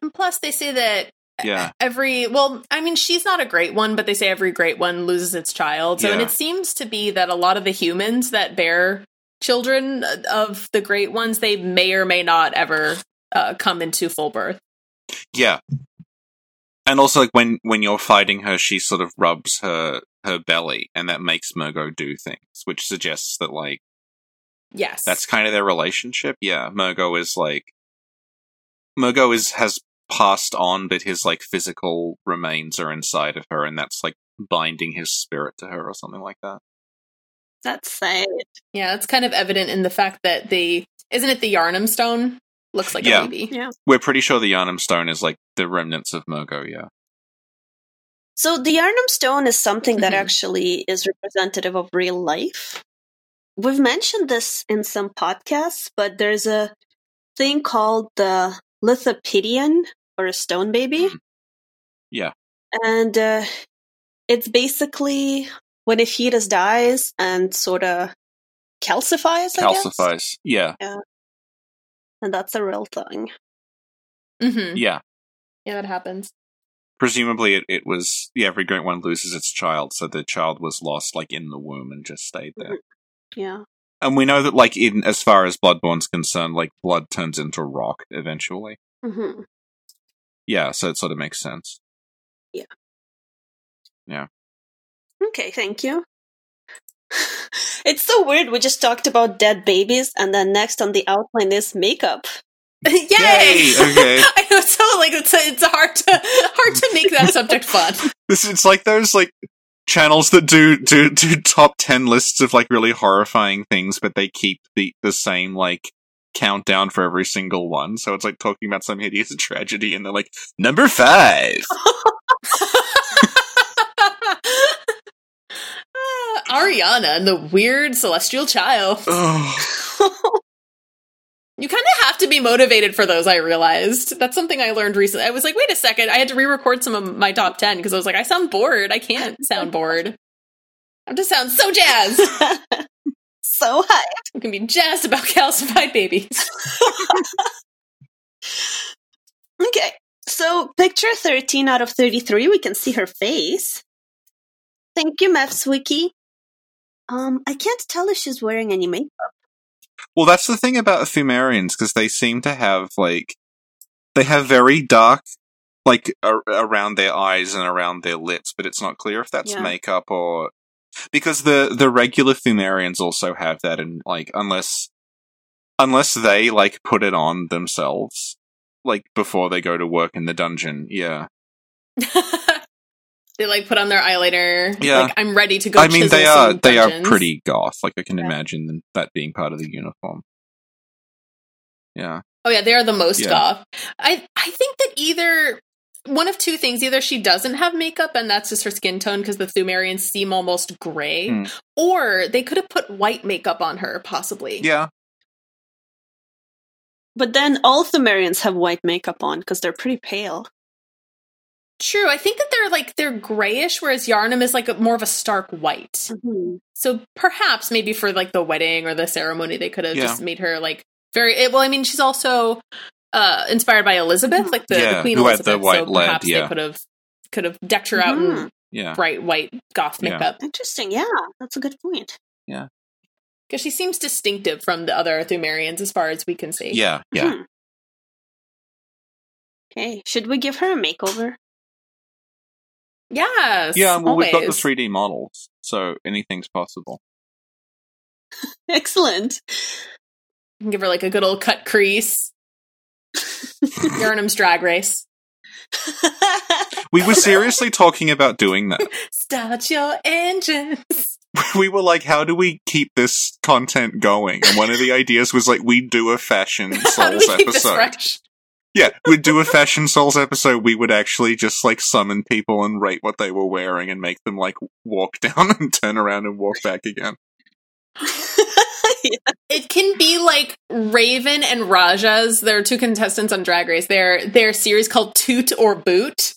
And plus, they say that yeah. every... Well, I mean, she's not a great one, but they say every great one loses its child. So, yeah. And it seems to be that a lot of the humans that bear children of the great ones, they may or may not ever uh, come into full birth. Yeah. And also, like, when, when you're fighting her, she sort of rubs her, her belly, and that makes Mergo do things, which suggests that, like, yes. That's kind of their relationship. Yeah. Mergo is like Mergo is has passed on, but his like physical remains are inside of her, and that's like binding his spirit to her or something like that. That's sad. Yeah, it's kind of evident in the fact that the isn't it the Yharnam Stone looks like yeah. a baby. Yeah. We're pretty sure the Yharnam Stone is like the remnants of Mergo, yeah. So the Yharnam Stone is something mm-hmm. that actually is representative of real life. We've mentioned this in some podcasts, but there's a thing called the lithopedian, or a stone baby. Yeah. And uh, it's basically when a fetus dies and sort of calcifies, I Calcifies, guess? yeah. yeah. And that's a real thing. Mm-hmm. Yeah. Yeah, it happens. Presumably it, it was, yeah, every great one loses its child, so the child was lost, like, in the womb and just stayed there. Mm-hmm. Yeah. And we know that, like, in as far as Bloodborne's concerned, like, blood turns into rock eventually. Mm-hmm. Yeah, so it sort of makes sense. Yeah. Yeah. Okay, thank you. It's so weird, we just talked about dead babies, and then next on the outline is makeup. Yay! Yay! Okay. I know, so, like, it's, it's hard to hard to make that subject fun. This, it's like those, like... channels that do, do do top ten lists of, like, really horrifying things, but they keep the, the same, like, countdown for every single one. So it's, like, talking about some hideous tragedy, and they're like, number five! uh, Arianna and the weird celestial child. You kind of have to be motivated for those, I realized. That's something I learned recently. I was like, wait a second, I had to re-record some of my top ten, because I was like, I sound bored. I can't sound bored. I just sound so jazzed. So hyped. We can be jazzed about calcified babies. Okay, so picture thirteen out of thirty-three, we can see her face. Thank you, Mavs Wiki. Um, I can't tell if she's wearing any makeup. Well, that's the thing about Pthumerians, because they seem to have, like, they have very dark, like, ar- around their eyes and around their lips, but it's not clear if that's yeah. makeup or... Because the, the regular Pthumerians also have that, and, like, unless unless they, like, put it on themselves, like, before they go to work in the dungeon, yeah. They, like, put on their eyeliner. Yeah. Like, I'm ready to go I mean, they are they are pretty goth. Like, I can yeah. imagine that being part of the uniform. Yeah. Oh, yeah, they are the most yeah. goth. I, I think that either... One of two things. Either she doesn't have makeup, and that's just her skin tone, because the Pthumerians seem almost gray. Mm. Or they could have put white makeup on her, possibly. Yeah. But then all Pthumerians have white makeup on, because they're pretty pale. True. I think that they're like they're grayish, whereas Yharnam is like a, more of a stark white. Mm-hmm. So perhaps maybe for like the wedding or the ceremony, they could have yeah. just made her like very. It, well, I mean, she's also uh, inspired by Elizabeth, like the, yeah, the Queen Elizabeth. The white so lead, perhaps yeah. they could have could have decked her out mm-hmm. in yeah. bright white goth yeah. makeup. Interesting. Yeah, that's a good point. Yeah, because she seems distinctive from the other Thumerians as far as we can see. Yeah. Yeah. Mm-hmm. Okay. Should we give her a makeover? Yes. Yeah, well, always. We've got the three D models, so anything's possible. Excellent. Give her like a good old cut crease. Yharnam's Drag Race. We were seriously talking about doing that. Start your engines. We were like, how do we keep this content going? And one of the ideas was like, we do a Fashion Souls episode. Yeah, we'd do a Fashion Souls episode. We would actually just, like, summon people and rate what they were wearing and make them, like, walk down and turn around and walk back again. Yeah. It can be, like, Raven and Raja's. There are two contestants on Drag Race. Their, their series called Toot or Boot.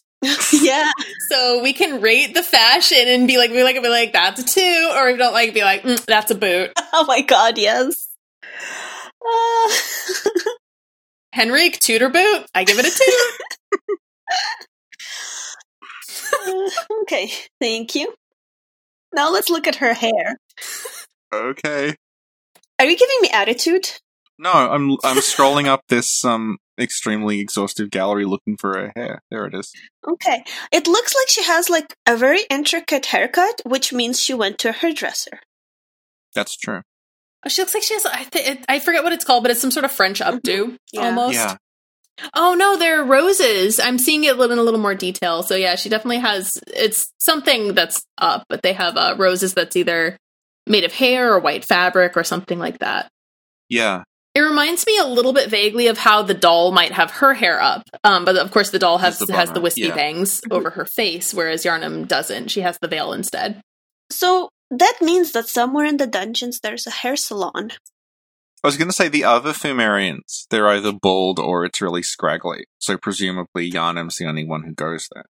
Yeah. So we can rate the fashion and be like, we like it, be like, that's a two. Or if we don't like it, be like, mm, that's a boot. Oh, my God, yes. Uh... Henrik, Tudor boot. I give it a two. uh, okay, thank you. Now let's look at her hair. Okay. Are you giving me attitude? No, I'm. I'm scrolling up this um extremely exhaustive gallery looking for her hair. There it is. Okay, it looks like she has like a very intricate haircut, which means she went to a hairdresser. That's true. Oh, she looks like she has, I, th- it, I forget what it's called, but it's some sort of French updo, yeah. almost. Yeah. Oh, no, they're roses. I'm seeing it in a little more detail. So, yeah, she definitely has, it's something that's up, but they have uh, roses that's either made of hair or white fabric or something like that. Yeah. It reminds me a little bit vaguely of how the doll might have her hair up. Um, but, of course, the doll has, the has the wispy yeah. bangs over her face, whereas Yharnam doesn't. She has the veil instead. So... that means that somewhere in the dungeons there's a hair salon. I was going to say the other Pthumerians, they're either bald or it's really scraggly. So presumably Yharnam's the only one who goes there.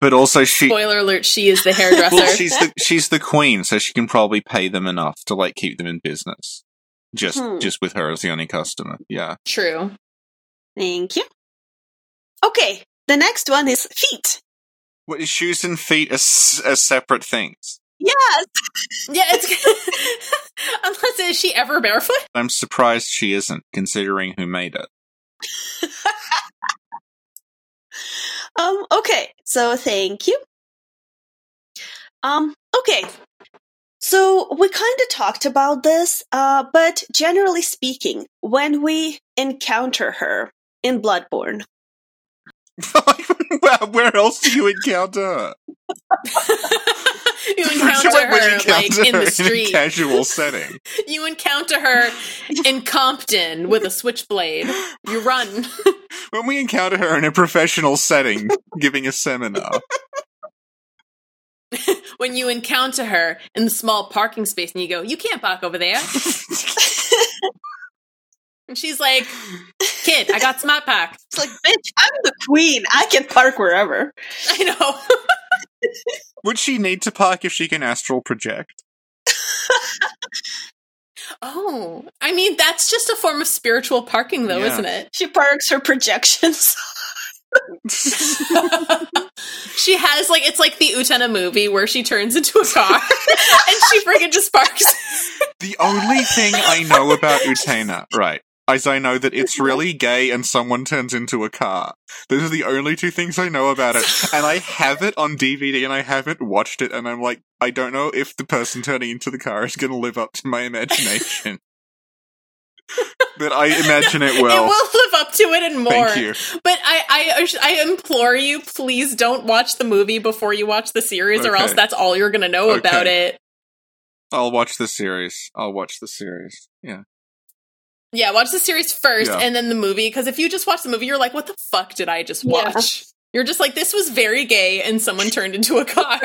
But also she... spoiler alert, she is the hairdresser. Well, she's the, she's the queen, so she can probably pay them enough to like keep them in business. Just hmm. just with her as the only customer, yeah. True. Thank you. Okay, the next one is feet. What, shoes and feet are, s- are separate things. Yes. Yeah. It's, unless, is she ever barefoot? I'm surprised she isn't, considering who made it. um. Okay. So thank you. Um. Okay. So we kind of talked about this, uh, but generally speaking, when we encounter her in Bloodborne. Where else do you encounter her? You encounter sure, her, you encounter like, her in the street. In a casual setting. You encounter her in Compton with a switchblade. You run. When we encounter her in a professional setting, giving a seminar. When you encounter her in the small parking space and you go, you can't park over there. And she's like, kid, I got smart park. It's like, bitch, I'm the queen. I can park wherever. I know. Would she need to park if she can astral project? Oh. I mean, that's just a form of spiritual parking, though, yeah. isn't it? She parks her projections. She has, like, it's like the Utena movie where she turns into a car and she freaking just parks. The only thing I know about Utena, right, as I know that it's really gay and someone turns into a car. Those are the only two things I know about it. And I have it on D V D and I haven't watched it and I'm like, I don't know if the person turning into the car is going to live up to my imagination. But I imagine no, it will. It will live up to it and more. Thank you. But I, I, I implore you, please don't watch the movie before you watch the series okay. or else that's all you're going to know okay. about it. I'll watch the series. I'll watch the series. Yeah. Yeah, watch the series first yeah. and then the movie, because if you just watch the movie, you're like, what the fuck did I just watch? Yeah. You're just like, this was very gay and someone turned into a car.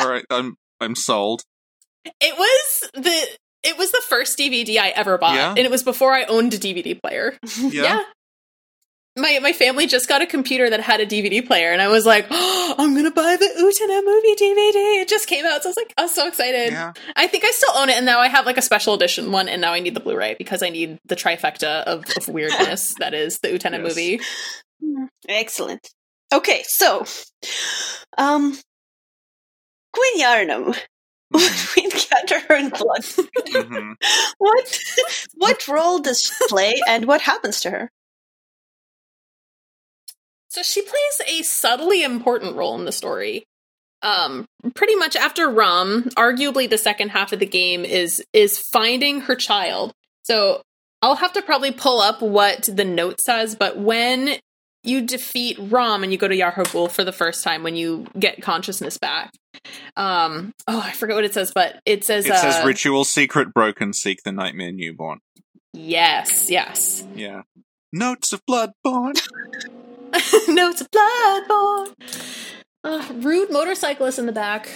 All right, I'm I'm sold. It was the it was the first D V D I ever bought, yeah. and it was before I owned a D V D player. Yeah. yeah. My my family just got a computer that had a D V D player, and I was like, oh, I'm going to buy the Utena movie D V D. It just came out, so I was like, I was so excited. Yeah. I think I still own it, and now I have like a special edition one, and now I need the Blu-ray because I need the trifecta of, of weirdness that is the Utena yes. movie. Excellent. Okay, so, um, Queen Yharnam. Mm-hmm. We encounter her in blood. Mm-hmm. What, what role does she play, and what happens to her? So she plays a subtly important role in the story. Um, pretty much after ROM, arguably the second half of the game is is finding her child. So I'll have to probably pull up what the note says, but when you defeat ROM and you go to Yharnam for the first time when you get consciousness back. Um, oh, I forget what it says, but it says... It uh, says, Ritual Secret Broken, Seek the Nightmare Newborn. Yes, yes. Yeah. Notes of Bloodborne. Notes of Bloodborne. Uh, rude motorcyclists in the back.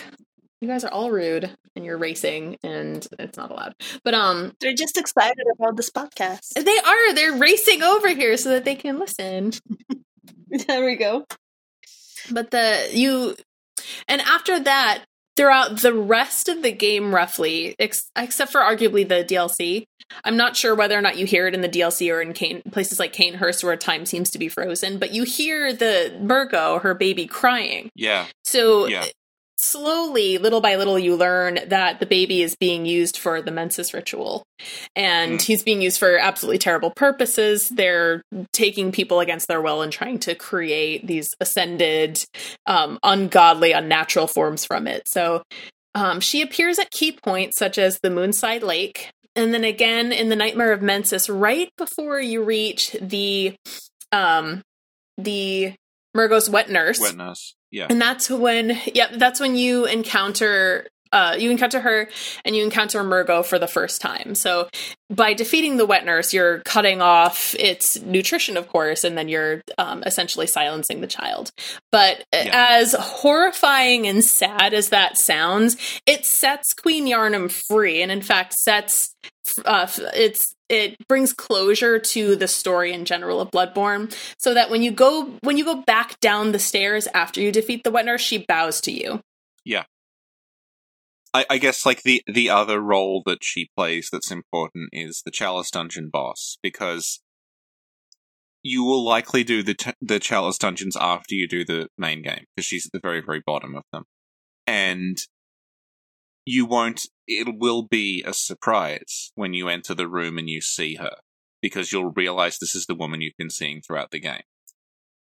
You guys are all rude, and you're racing, and it's not allowed. But um, they're just excited about this podcast. They are. They're racing over here so that they can listen. There we go. But the you, and after that, throughout the rest of the game, roughly, ex- except for arguably the D L C. I'm not sure whether or not you hear it in the D L C or in Cain- places like Cainhurst where time seems to be frozen, but you hear the Mergo, her baby, crying. Yeah. So yeah. Slowly, little by little, you learn that the baby is being used for the Mensis ritual. And mm. he's being used for absolutely terrible purposes. They're taking people against their will and trying to create these ascended, um, ungodly, unnatural forms from it. So um, she appears at key points such as the Moonside Lake. And then again, in the Nightmare of Mensis, right before you reach the um, the Mergo's wet nurse. Wet nurse, yeah. And that's when, yep, that's when you encounter, uh, you encounter her and you encounter Mergo for the first time. So by defeating the wet nurse, you're cutting off its nutrition, of course, and then you're um, essentially silencing the child. But yeah. as horrifying and sad as that sounds, it sets Queen Yharnam free, and in fact sets... Uh, it's it brings closure to the story in general of Bloodborne, so that when you go when you go back down the stairs after you defeat the wet nurse, she bows to you. Yeah, I, I guess like the the other role that she plays that's important is the Chalice Dungeon boss, because you will likely do the t- the Chalice Dungeons after you do the main game, because she's at the very very bottom of them, and you won't. It will be a surprise when you enter the room and you see her, because you'll realize this is the woman you've been seeing throughout the game.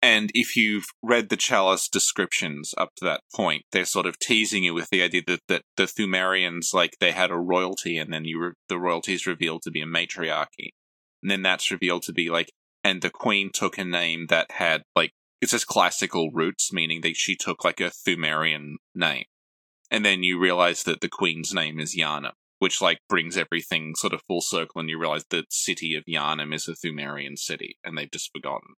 And if you've read the Chalice descriptions up to that point, they're sort of teasing you with the idea that, that the Pthumerians, like, they had a royalty, and then you re- the royalty is revealed to be a matriarchy. And then that's revealed to be, like, and the queen took a name that had, like, it's just classical roots, meaning that she took, like, a Pthumerian name. And then you realize that the queen's name is Yharnam, which, like, brings everything sort of full circle, and you realize the city of Yharnam is a Pthumerian city, and they've just forgotten.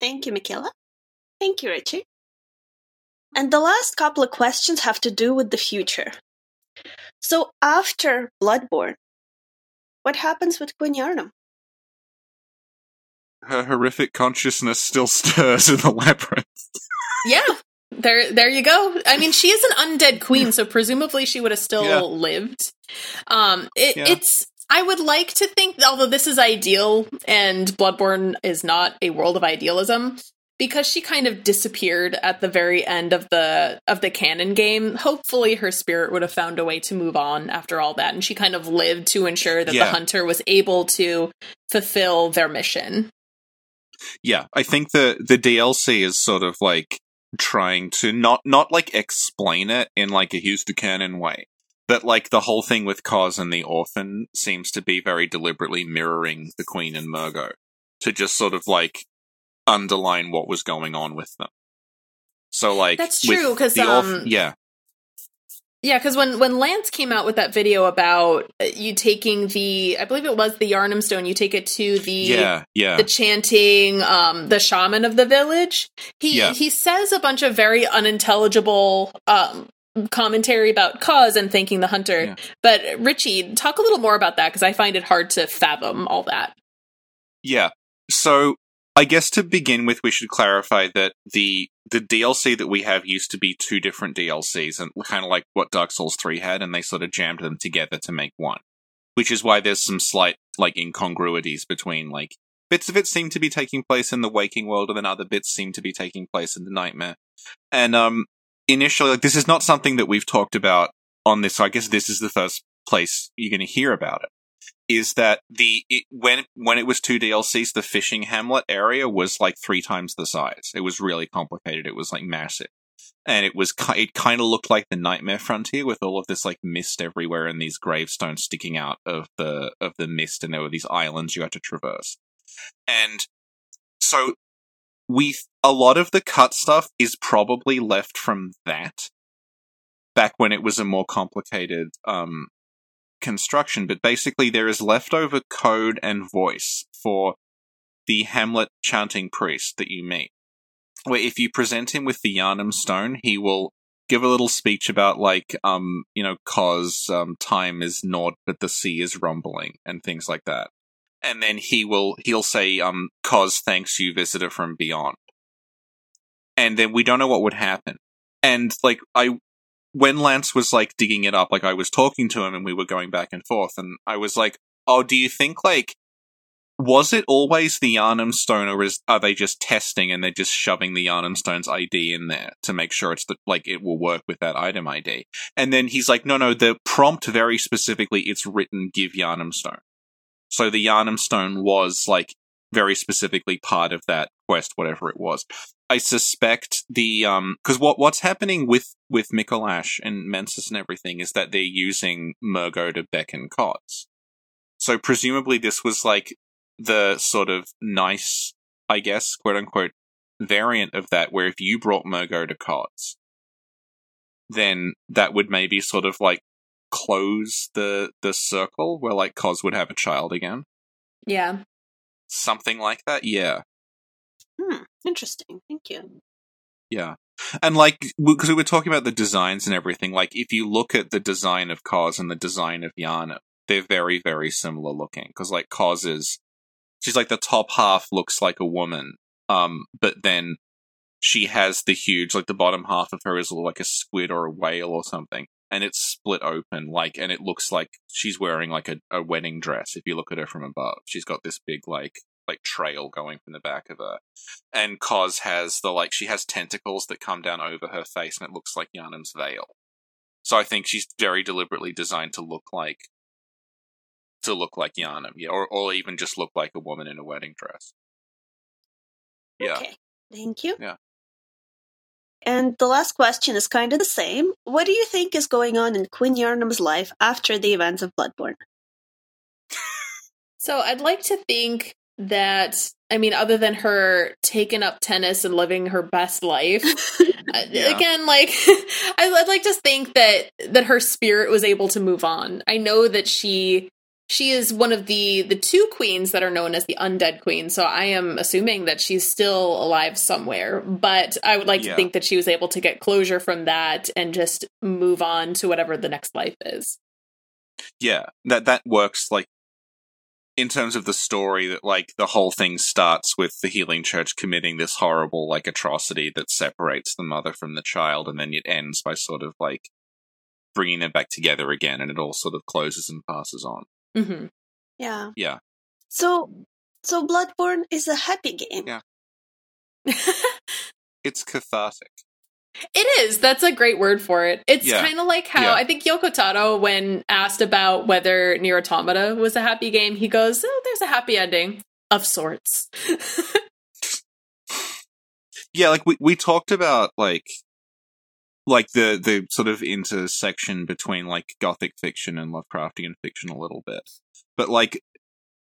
Thank you, Michaela. Thank you, Richie. And the last couple of questions have to do with the future. So after Bloodborne, what happens with Queen Yharnam? Her horrific consciousness still stirs in the labyrinth. Yeah. There there you go. I mean, she is an undead queen, so presumably she would have still yeah. lived. Um, it, yeah. It's, I would like to think, although this is ideal, and Bloodborne is not a world of idealism, because she kind of disappeared at the very end of the of the canon game, hopefully her spirit would have found a way to move on after all that, and she kind of lived to ensure that yeah. the hunter was able to fulfill their mission. Yeah, I think the, the D L C is sort of like trying to not not like explain it in like a Hughes de Canon way, but like the whole thing with Kos and the orphan seems to be very deliberately mirroring the queen and Mergo to just sort of like underline what was going on with them. So like that's true, because um, orph- yeah yeah because when when Lance came out with that video about you taking the I believe it was the Yharnam Stone, you take it to the yeah, yeah. the chanting um the shaman of the village, he yeah. he says a bunch of very unintelligible um commentary about Kos and thanking the hunter. yeah. But Richie, talk a little more about that, because I find it hard to fathom all that. Yeah so I guess to begin with, we should clarify that the the D L C that we have used to be two different D L Cs, and kind of like what Dark Souls three had, and they sort of jammed them together to make one, which is why there's some slight like incongruities between like bits of it seem to be taking place in the waking world, and then other bits seem to be taking place in the nightmare. And um, initially, like this is not something that we've talked about on this, so I guess this is the first place you're going to hear about it. Is that the it, when when it was two D L Cs, the fishing hamlet area was like three times the size. It was really complicated. It was like massive, and it was it kind of looked like the Nightmare Frontier with all of this like mist everywhere and these gravestones sticking out of the of the mist, and there were these islands you had to traverse. And so we a lot of the cut stuff is probably left from that, back when it was a more complicated um, construction. But basically, there is leftover code and voice for the Hamlet chanting priest that you meet, where if you present him with the Yharnam Stone, he will give a little speech about, like, um, you know, cause um, time is naught, but the sea is rumbling, and things like that. And then he will, he'll say, um, cause thanks you, visitor from beyond. And then we don't know what would happen. And, like, I, when Lance was, like, digging it up, like, I was talking to him and we were going back and forth, and I was like, oh, do you think, like, was it always the Yharnam Stone, or is, are they just testing and they're just shoving the Yharnam Stone's I D in there to make sure it's the, like, it will work with that item I D? And then he's like, no, no, the prompt very specifically, it's written, give Yharnam Stone. So the Yharnam Stone was, like, very specifically part of that quest, whatever it was. I suspect the, um, because what, what's happening with, with Mikolash and Mensis and everything is that they're using Mergo to beckon Kos. So presumably this was, like, the sort of nice, I guess, quote-unquote, variant of that, where if you brought Mergo to Kos, then that would maybe sort of, like, close the, the circle where, like, Kos would have a child again. Yeah. Something like that, yeah. Hmm, interesting, thank you. Yeah. And, like, because we were talking about the designs and everything, like, if you look at the design of Kos and the design of Yharnam, they're very, very similar looking, because, like, Kos is, she's like, the top half looks like a woman, um, but then she has the huge, like, the bottom half of her is like a squid or a whale or something, and it's split open, like, and it looks like she's wearing, like, a, a wedding dress, if you look at her from above. She's got this big, like, like trail going from the back of her. And Kos has the, like, she has tentacles that come down over her face, and it looks like Yharnam's veil. So I think she's very deliberately designed to look like, to look like Yharnam, yeah, or, or even just look like a woman in a wedding dress. Yeah. Okay, thank you. Yeah. And the last question is kind of the same. What do you think is going on in Queen Yharnam's life after the events of Bloodborne? So I'd like to think that, I mean, other than her taking up tennis and living her best life, yeah. Again, like, I'd like to think that, that her spirit was able to move on. I know that she... She is one of the, the two queens that are known as the Undead Queen, so I am assuming that she's still alive somewhere, but I would like yeah. to think that she was able to get closure from that and just move on to whatever the next life is. Yeah, that that works, like, in terms of the story, that, like, the whole thing starts with the Healing Church committing this horrible, like, atrocity that separates the mother from the child, and then it ends by sort of, like, bringing them back together again, and it all sort of closes and passes on. Mm-hmm. Yeah. Yeah. So, so Bloodborne is a happy game. Yeah. It's cathartic. It is. That's a great word for it. It's yeah. kind of like how yeah. I think Yoko Taro, when asked about whether Nier Automata was a happy game, he goes, "Oh, there's a happy ending of sorts." Yeah, like we we talked about like like the, the sort of intersection between, like, Gothic fiction and Lovecraftian fiction a little bit. But, like,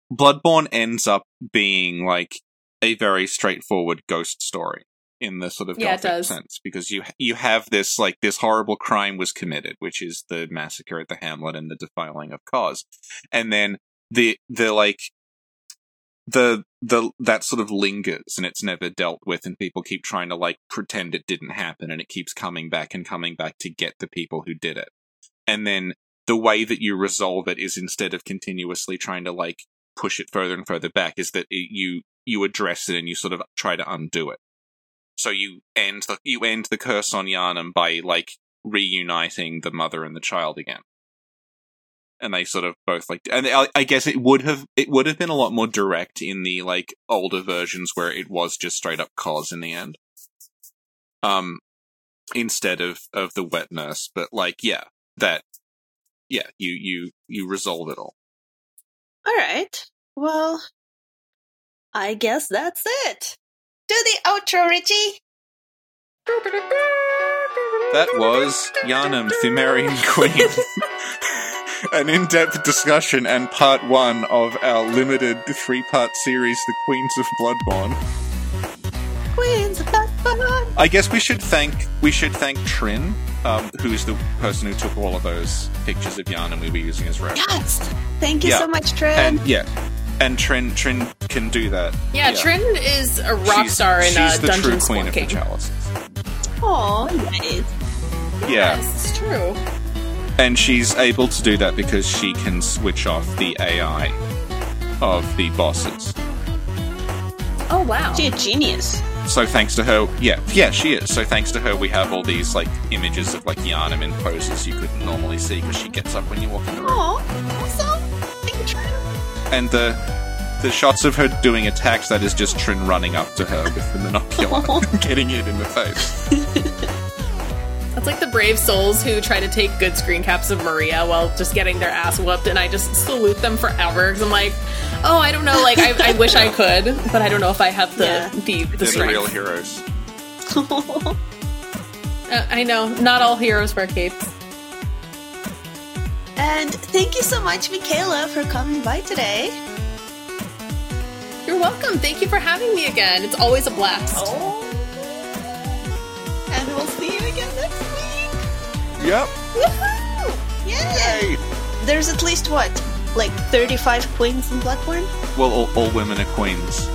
Bloodborne ends up being, like, a very straightforward ghost story in the sort of yeah, Gothic sense. Because you you have this, like, this horrible crime was committed, which is the massacre at the Hamlet and the defiling of Kos. And then the, the like... The the that sort of lingers and it's never dealt with, and people keep trying to, like, pretend it didn't happen, and it keeps coming back and coming back to get the people who did it. And then the way that you resolve it is, instead of continuously trying to, like, push it further and further back, is that it, you you address it and you sort of try to undo it. So you end the you end the curse on Yharnam by, like, reuniting the mother and the child again. And they sort of both, like, and I, I guess it would have it would have been a lot more direct in the, like, older versions where it was just straight up Kos in the end, um, instead of, of the wet nurse. But, like, yeah, that, yeah, you you you resolve it all. All right. Well, I guess that's it. Do the outro, Richie. That was Yharnam, Pthumerian Queen. An in-depth discussion and part one of our limited three-part series, The Queens of Bloodborne. I guess we should thank we should thank Trin, um, who's the person who took all of those pictures of Yharnam we were using as reference. Yes, thank you yeah. so much, Trin. And, yeah, and Trin Trin can do that. Yeah, yeah. Trin is a rock she's, star in uh, Dungeon She's the true queen King. Of the chalices. Aw, nice. Yeah, yes, it's true. And she's able to do that because she can switch off the A I of the bosses. Oh wow, she's a genius. So thanks to her, yeah, yeah, she is. So thanks to her, we have all these like images of like Yharnam in poses you could normally see because she gets up when you walk in the room. Aww, awesome! Thank you, Trin. And the the shots of her doing attacks, that is just Trin running up to her with the monocular, and getting it in the face. That's like the brave souls who try to take good screen caps of Maria while just getting their ass whooped, and I just salute them forever because I'm like, oh, I don't know. Like, I, I wish yeah. I could, but I don't know if I have the yeah. the, the They're strength. The real heroes. uh, I know. Not all heroes wear capes. And thank you so much, Michaela, for coming by today. You're welcome. Thank you for having me again. It's always a blast. Oh. And we'll see you again next week. Yep. Woohoo! Yay! Yay. There's at least what? Like thirty-five queens in Bloodborne? Well, all, all women are queens.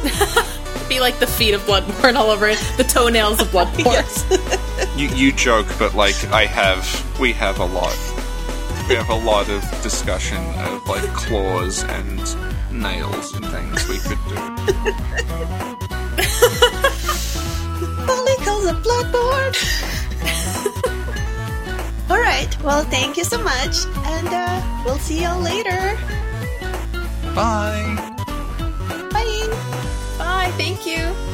It'd be like the feet of Bloodborne all over it, the toenails of Bloodborne. Yes. you, you joke, but like I have, we have a lot. We have a lot of discussion of like claws and nails and things we could do. Follicles of Bloodborne! Alright, well, thank you so much, and uh, we'll see y'all later. Bye. Bye. Bye, thank you.